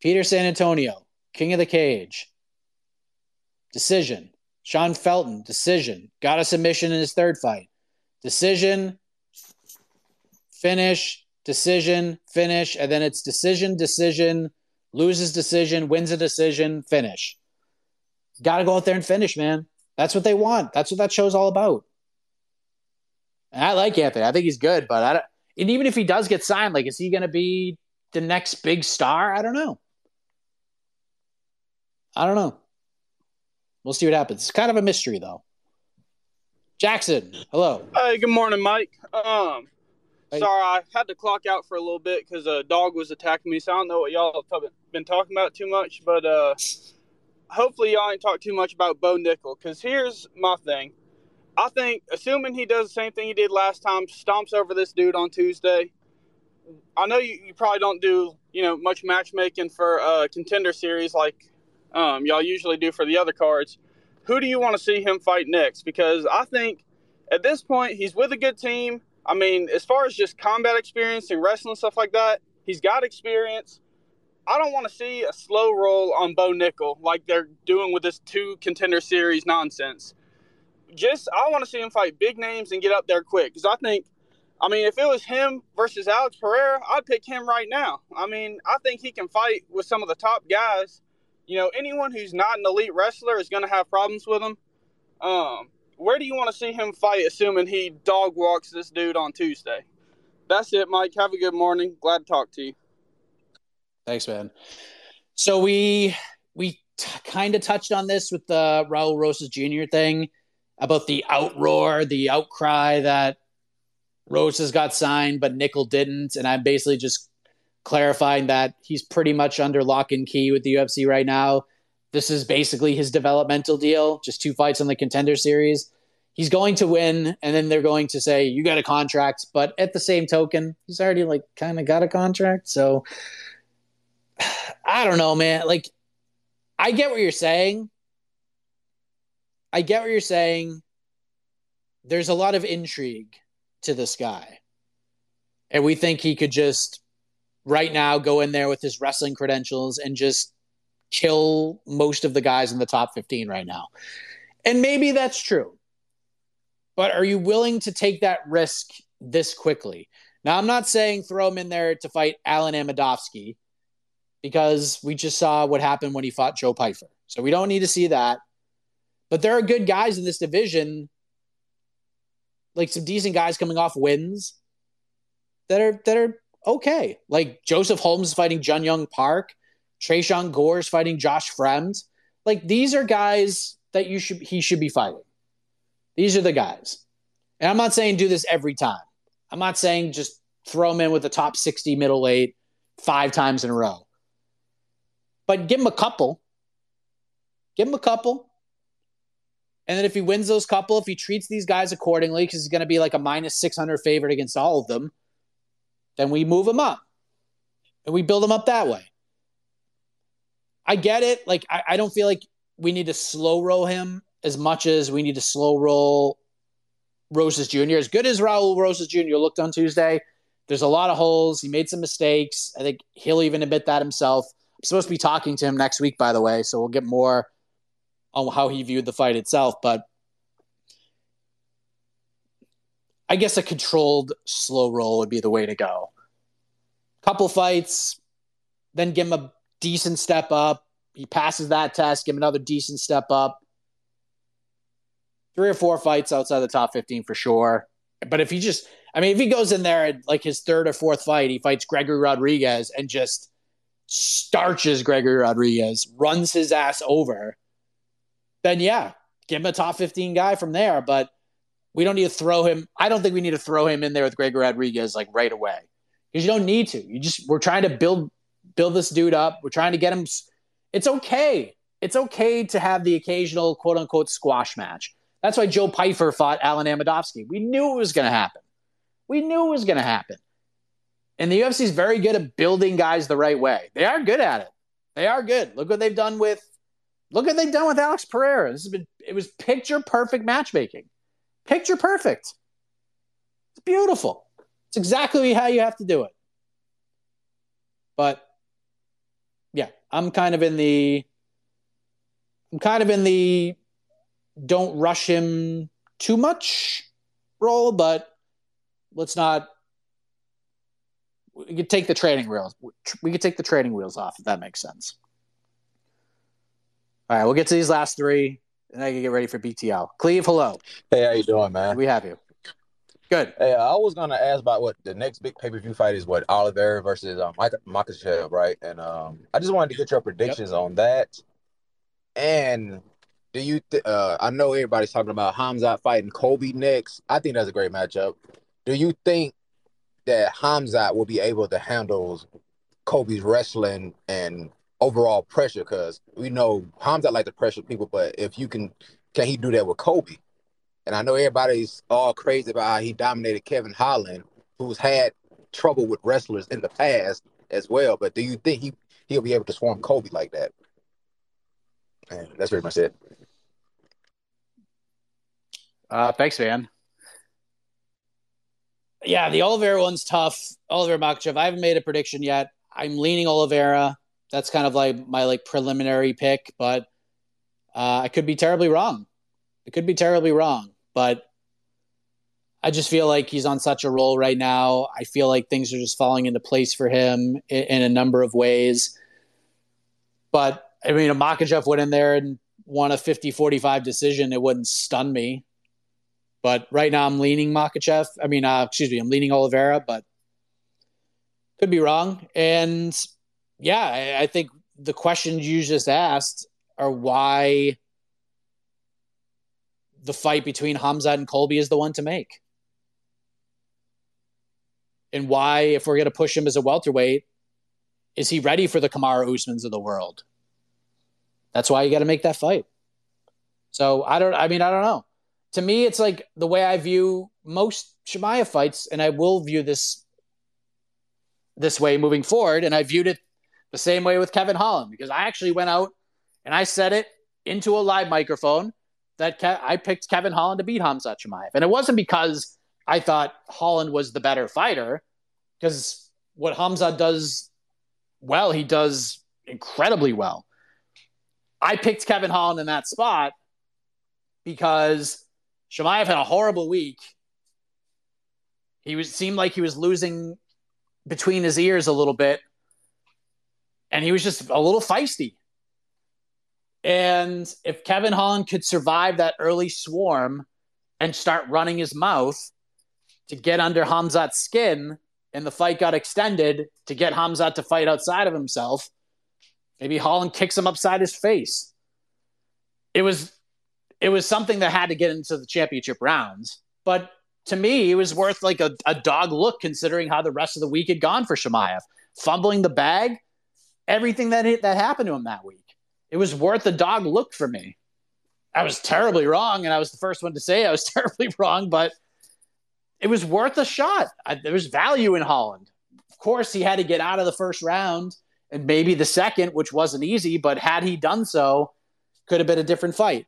Peter Sanantonio, King of the Cage. Decision. Sean Felton, decision. Got a submission in his third fight. Decision. Finish. Decision, finish, and then it's decision, decision, loses decision, wins a decision, finish. Got to go out there and finish, man. That's what they want. That's what that show's all about. And I like Anthony. I think he's good, but I don't, and even if he does get signed, like, is he going to be the next big star? I don't know. I don't know. We'll see what happens. It's kind of a mystery, though. Jackson, hello. Hey, good morning, Mike. Um. Sorry, I had to clock out for a little bit because a dog was attacking me, so I don't know what y'all have been talking about too much, but uh, hopefully y'all ain't talk too much about Bo Nickel, because here's my thing. I think, assuming he does the same thing he did last time, stomps over this dude on Tuesday. I know you, you probably don't do, you know, much matchmaking for uh, Contender Series like um, y'all usually do for the other cards. Who do you want to see him fight next? Because I think, at this point, he's with a good team. I mean, as far as just combat experience and wrestling, stuff like that, he's got experience. I don't want to see a slow roll on Bo Nickel like they're doing with this two contender series nonsense. Just, I want to see him fight big names and get up there quick. Because I think, I mean, if it was him versus Alex Pereira, I'd pick him right now. I mean, I think he can fight with some of the top guys. You know, anyone who's not an elite wrestler is going to have problems with him. Um... Where do you want to see him fight, assuming he dog walks this dude on Tuesday? That's it, Mike. Have a good morning. Glad to talk to you. Thanks, man. So we we t- kind of touched on this with the Raul Rosas Junior thing about the outroar, the outcry that Rosas got signed but Nickel didn't, and I'm basically just clarifying that he's pretty much under lock and key with the U F C right now. This is basically his developmental deal, just two fights on the Contender Series. He's going to win, and then they're going to say, you got a contract. But at the same token, he's already, like, kind of got a contract. So I don't know, man. Like, I get what you're saying. I get what you're saying. There's a lot of intrigue to this guy. And we think he could just, right now, go in there with his wrestling credentials and just kill most of the guys in the top fifteen right now. And maybe that's true. But are you willing to take that risk this quickly? Now, I'm not saying throw him in there to fight Alan Amodofsky, because we just saw what happened when he fought Joe Pyfer. So we don't need to see that. But there are good guys in this division, like some decent guys coming off wins that are that are okay. Like, Joseph Holmes fighting Junyoung Park, Trayshawn Gore's fighting Josh Fremd. Like, these are guys that you should he should be fighting. These are the guys. And I'm not saying do this every time. I'm not saying just throw him in with the top sixty middleweight five times in a row. But give him a couple. Give him a couple. And then if he wins those couple, if he treats these guys accordingly, because he's going to be like a minus six hundred favorite against all of them, then we move him up. And we build him up that way. I get it. Like, I, I don't feel like we need to slow roll him as much as we need to slow roll Rosas Junior As good as Raul Rosas Junior looked on Tuesday, there's a lot of holes. He made some mistakes. I think he'll even admit that himself. I'm supposed to be talking to him next week, by the way, so we'll get more on how he viewed the fight itself. But I guess a controlled slow roll would be the way to go. Couple fights, then give him a decent step up. He passes that test, give him another decent step up. Three or four fights outside the top fifteen for sure. But if he just, I mean, if he goes in there and like his third or fourth fight, he fights Gregory Rodriguez and just starches Gregory Rodriguez, runs his ass over, then yeah, give him a top fifteen guy from there. But we don't need to throw him. I don't think we need to throw him in there with Gregory Rodriguez like right away, because you don't need to. You just, we're trying to build, build this dude up. We're trying to get him. It's okay. It's okay to have the occasional quote unquote squash match. That's why Joe Pyfer fought Alan Amadovsky. We knew it was going to happen. We knew it was going to happen. And the U F C is very good at building guys the right way. They are good at it. They are good. Look what they've done with look what they've done with Alex Pereira. This has been it was picture perfect matchmaking. Picture perfect. It's beautiful. It's exactly how you have to do it. But yeah, I'm kind of in the I'm kind of in the don't rush him too much roll, but let's not. We could take the training wheels. We could take the training wheels off, if that makes sense. All right, we'll get to these last three, and I can get ready for B T L. Cleve, hello. Hey, how you doing, man? We have you. Good. Hey, I was gonna ask about what the next big pay per view fight is. What Oliveira versus um, Makhachev, right? And um, I just wanted to get your predictions yep. on that, and. Do you? Th- uh, I know everybody's talking about Khamzat fighting Kobe next. I think that's a great matchup. Do you think that Khamzat will be able to handle Kobe's wrestling and overall pressure? Because we know Khamzat like to pressure people, but if you can, can he do that with Kobe? And I know everybody's all crazy about how he dominated Kevin Holland, who's had trouble with wrestlers in the past as well. But do you think he he'll be able to swarm Kobe like that? Man, that's pretty much it. Uh, thanks, man. Yeah, the Oliveira one's tough. Oliveira Makhachev. I haven't made a prediction yet. I'm leaning Oliveira. That's kind of like my like preliminary pick, but uh, I could be terribly wrong. It could be terribly wrong, but I just feel like he's on such a roll right now. I feel like things are just falling into place for him in, in a number of ways. But I mean, if Makhachev went in there and won a fifty forty-five decision, it wouldn't stun me. But right now I'm leaning Makhachev. I mean, uh, excuse me, I'm leaning Oliveira, but could be wrong. And yeah, I, I think the questions you just asked are why the fight between Khamzat and Colby is the one to make. And why, if we're going to push him as a welterweight, is he ready for the Kamaru Usmans of the world? That's why you got to make that fight. So I don't, I mean, I don't know. To me, it's like the way I view most Chimaev fights, and I will view this this way moving forward. And I viewed it the same way with Kevin Holland, because I actually went out and I said it into a live microphone that Ke- I picked Kevin Holland to beat Khamzat Chimaev. And it wasn't because I thought Holland was the better fighter, because what Khamzat does well, he does incredibly well. I picked Kevin Holland in that spot because Chimaev had a horrible week. He was seemed like he was losing between his ears a little bit, and he was just a little feisty. And if Kevin Holland could survive that early swarm and start running his mouth to get under Khamzat's skin and the fight got extended to get Khamzat to fight outside of himself, maybe Holland kicks him upside his face. It was it was something that had to get into the championship rounds. But to me, it was worth like a, a dog look considering how the rest of the week had gone for Chimaev. Fumbling the bag, everything that it, that happened to him that week. It was worth a dog look for me. I was terribly wrong, and I was the first one to say I was terribly wrong, but it was worth a shot. I, there was value in Holland. Of course, he had to get out of the first round and maybe the second, which wasn't easy, but had he done so, could have been a different fight.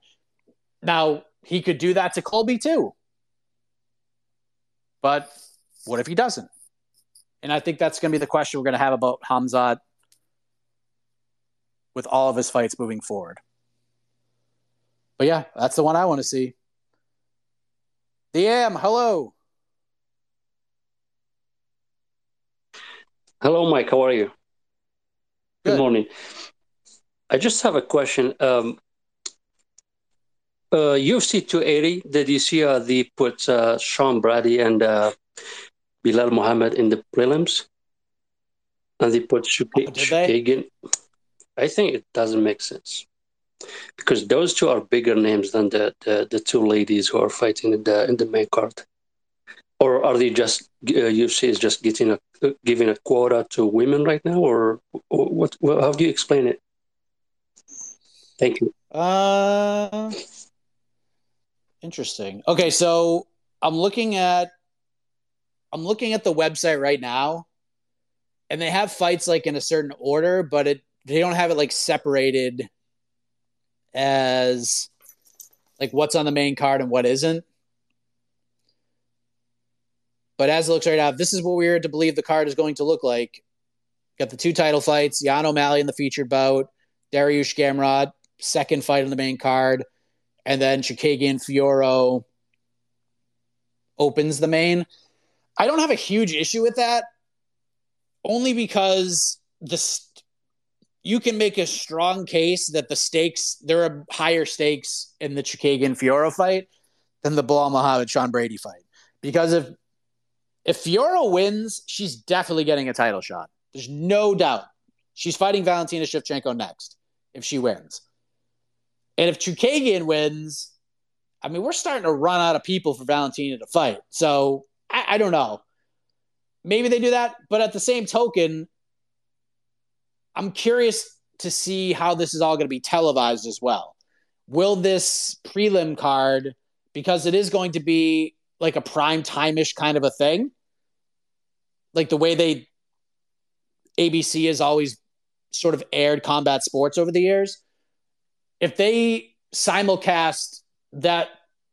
Now, he could do that to Colby too. But what if he doesn't? And I think that's going to be the question we're going to have about Khamzat with all of his fights moving forward. But yeah, that's the one I want to see. D M, hello. Hello, Mike. How are you? Good, Good morning. I just have a question. Um, uh, U F C two eighty, did you see uh, they put uh, Sean Brady and uh, Bilal Muhammad in the prelims? And they put Shukagian. Shuk- oh, I think it doesn't make sense. Because those two are bigger names than the, the, the two ladies who are fighting in the in the main card, or are they just uh, U F C is just getting a uh, giving a quota to women right now, or, or what? Well, how do you explain it? Thank you. Uh, interesting. Okay, so I'm looking at I'm looking at the website right now, and they have fights like in a certain order, but it they don't have it like separated as like what's on the main card and what isn't. But as it looks right now, this is what we were to believe the card is going to look like. Got the two title fights, Jan O'Malley in the featured bout, Dariush Gamrot, second fight on the main card, and then Shukagian Fioro opens the main. I don't have a huge issue with that, only because this you can make a strong case that the stakes, there are higher stakes in the Shukagian Fioro fight than the Bilal Muhammad Sean Brady fight. Because if if Fioro wins, she's definitely getting a title shot. There's no doubt. She's fighting Valentina Shevchenko next if she wins. And if Shukagian wins, I mean, we're starting to run out of people for Valentina to fight. So I, I don't know. Maybe they do that, but at the same token, I'm curious to see how this is all going to be televised as well. Will this prelim card, because it is going to be like a prime time-ish kind of a thing, like the way they A B C has always sort of aired combat sports over the years, if they simulcast that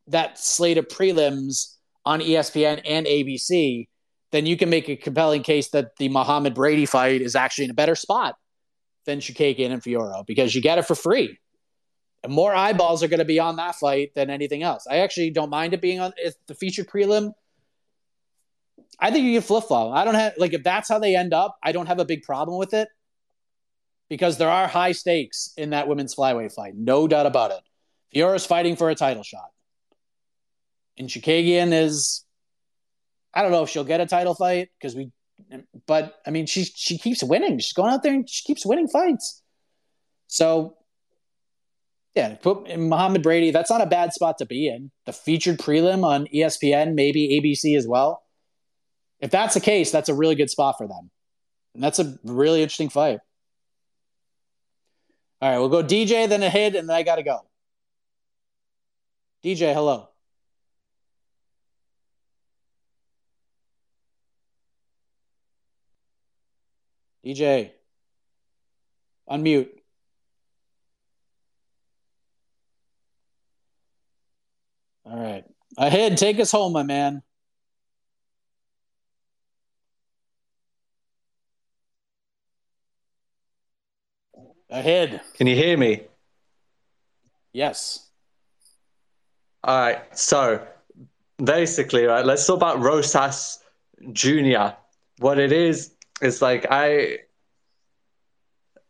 that slate of prelims on E S P N and A B C, then you can make a compelling case that the Muhammad Brady fight is actually in a better spot than Shukagian and Fioro, because you get it for free. And more eyeballs are going to be on that fight than anything else. I actually don't mind it being on the featured prelim. I think you can flip-flop. I don't have, like, if that's how they end up, I don't have a big problem with it, because there are high stakes in that women's flyweight fight. No doubt about it. Fioro's fighting for a title shot. And Shukagian is, I don't know if she'll get a title fight because we, but I mean, she she keeps winning. She's going out there and she keeps winning fights. So, yeah, put in Muhammad Brady. That's not a bad spot to be in. The featured prelim on E S P N, maybe A B C as well. If that's the case, that's a really good spot for them, and that's a really interesting fight. All right, we'll go D J, then a hit, and then I gotta go. D J, hello. D J, unmute. All right. Ahead, take us home, my man. Ahead. Can you hear me? Yes. All right. So basically, right, let's talk about Rosas Junior What it is, It's like I.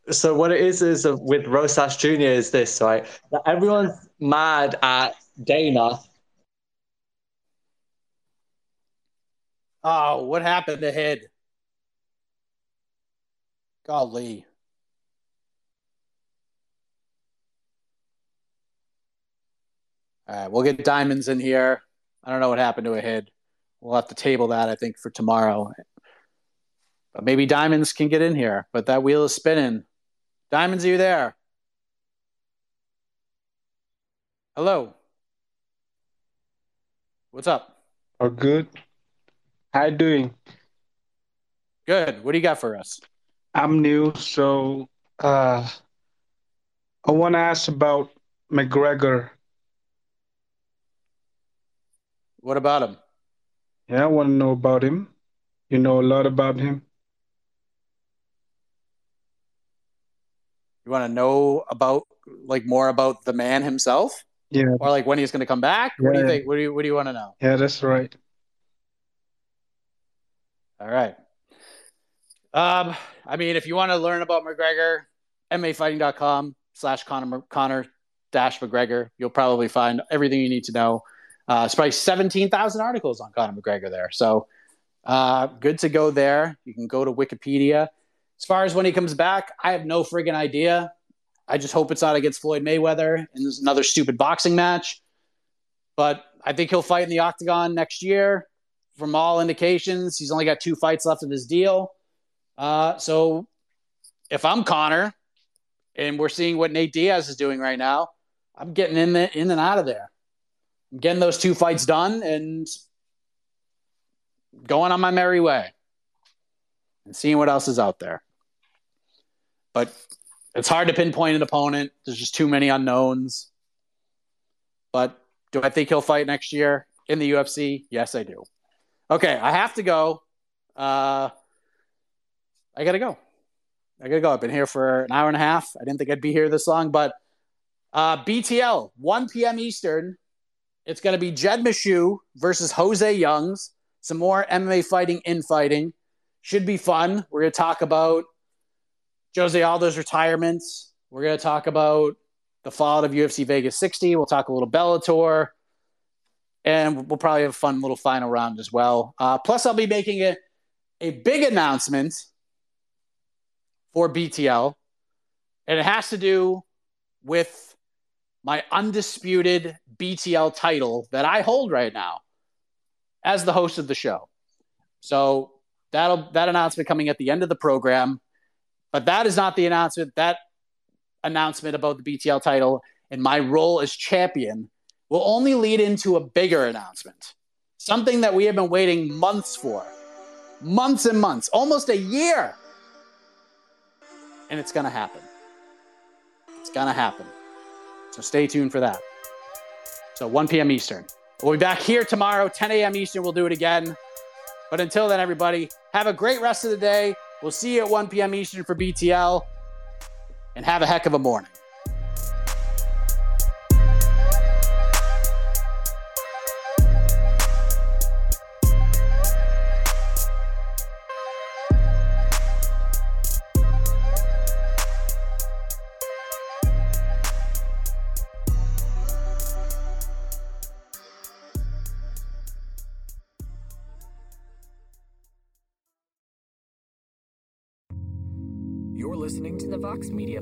So what it is is with Rosas Junior is this, right? That everyone's mad at Dana. Oh, what happened to Hid? Golly. All right, we'll get Diamonds in here. I don't know what happened to a head. We'll have to table that, I think, for tomorrow. But maybe Diamonds can get in here. But that wheel is spinning. Diamonds, are you there? Hello. What's up? Oh, good. How you doing? Good. What do you got for us? I'm new, so uh, I want to ask about McGregor. What about him? Yeah, I want to know about him. You know a lot about him. You want to know about, like, more about the man himself? Yeah. Or, like, when he's going to come back? Yeah. What do you think? What do you, what do you want to know? Yeah, that's right. All right. Um, I mean, if you want to learn about McGregor, M M A fighting dot com slash Conor dash McGregor. You'll probably find everything you need to know. Uh, it's probably seventeen thousand articles on Conor McGregor there. So uh, good to go there. You can go to Wikipedia. As far as when he comes back, I have no friggin' idea. I just hope it's not against Floyd Mayweather and there's another stupid boxing match. But I think he'll fight in the Octagon next year. From all indications, he's only got two fights left of his deal. Uh, so if I'm Conor and we're seeing what Nate Diaz is doing right now, I'm getting in the, in and out of there. Getting those two fights done and going on my merry way and seeing what else is out there. But it's hard to pinpoint an opponent. There's just too many unknowns. But do I think he'll fight next year in the U F C? Yes, I do. Okay, I have to go. Uh, I got to go. I got to go. I've been here for an hour and a half. I didn't think I'd be here this long, but uh, B T L, one p.m. Eastern. It's going to be Jed Mishu versus Jose Youngs. Some more M M A fighting, infighting. Should be fun. We're going to talk about Jose Aldo's retirement. We're going to talk about the fallout of U F C Vegas sixty. We'll talk a little Bellator. And we'll probably have a fun little final round as well. Uh, plus, I'll be making a, a big announcement for B T L. And it has to do with my undisputed B T L title that I hold right now as the host of the show. So that'll that announcement coming at the end of the program. But that is not the announcement. That announcement about the B T L title and my role as champion will only lead into a bigger announcement, something that we have been waiting months for, months and months, almost a year. And it's going to happen. It's going to happen. So stay tuned for that. So one p.m. Eastern. We'll be back here tomorrow, ten a.m. Eastern. We'll do it again. But until then, everybody, have a great rest of the day. We'll see you at one p.m. Eastern for B T L. And have a heck of a morning. Listening to the Vox Media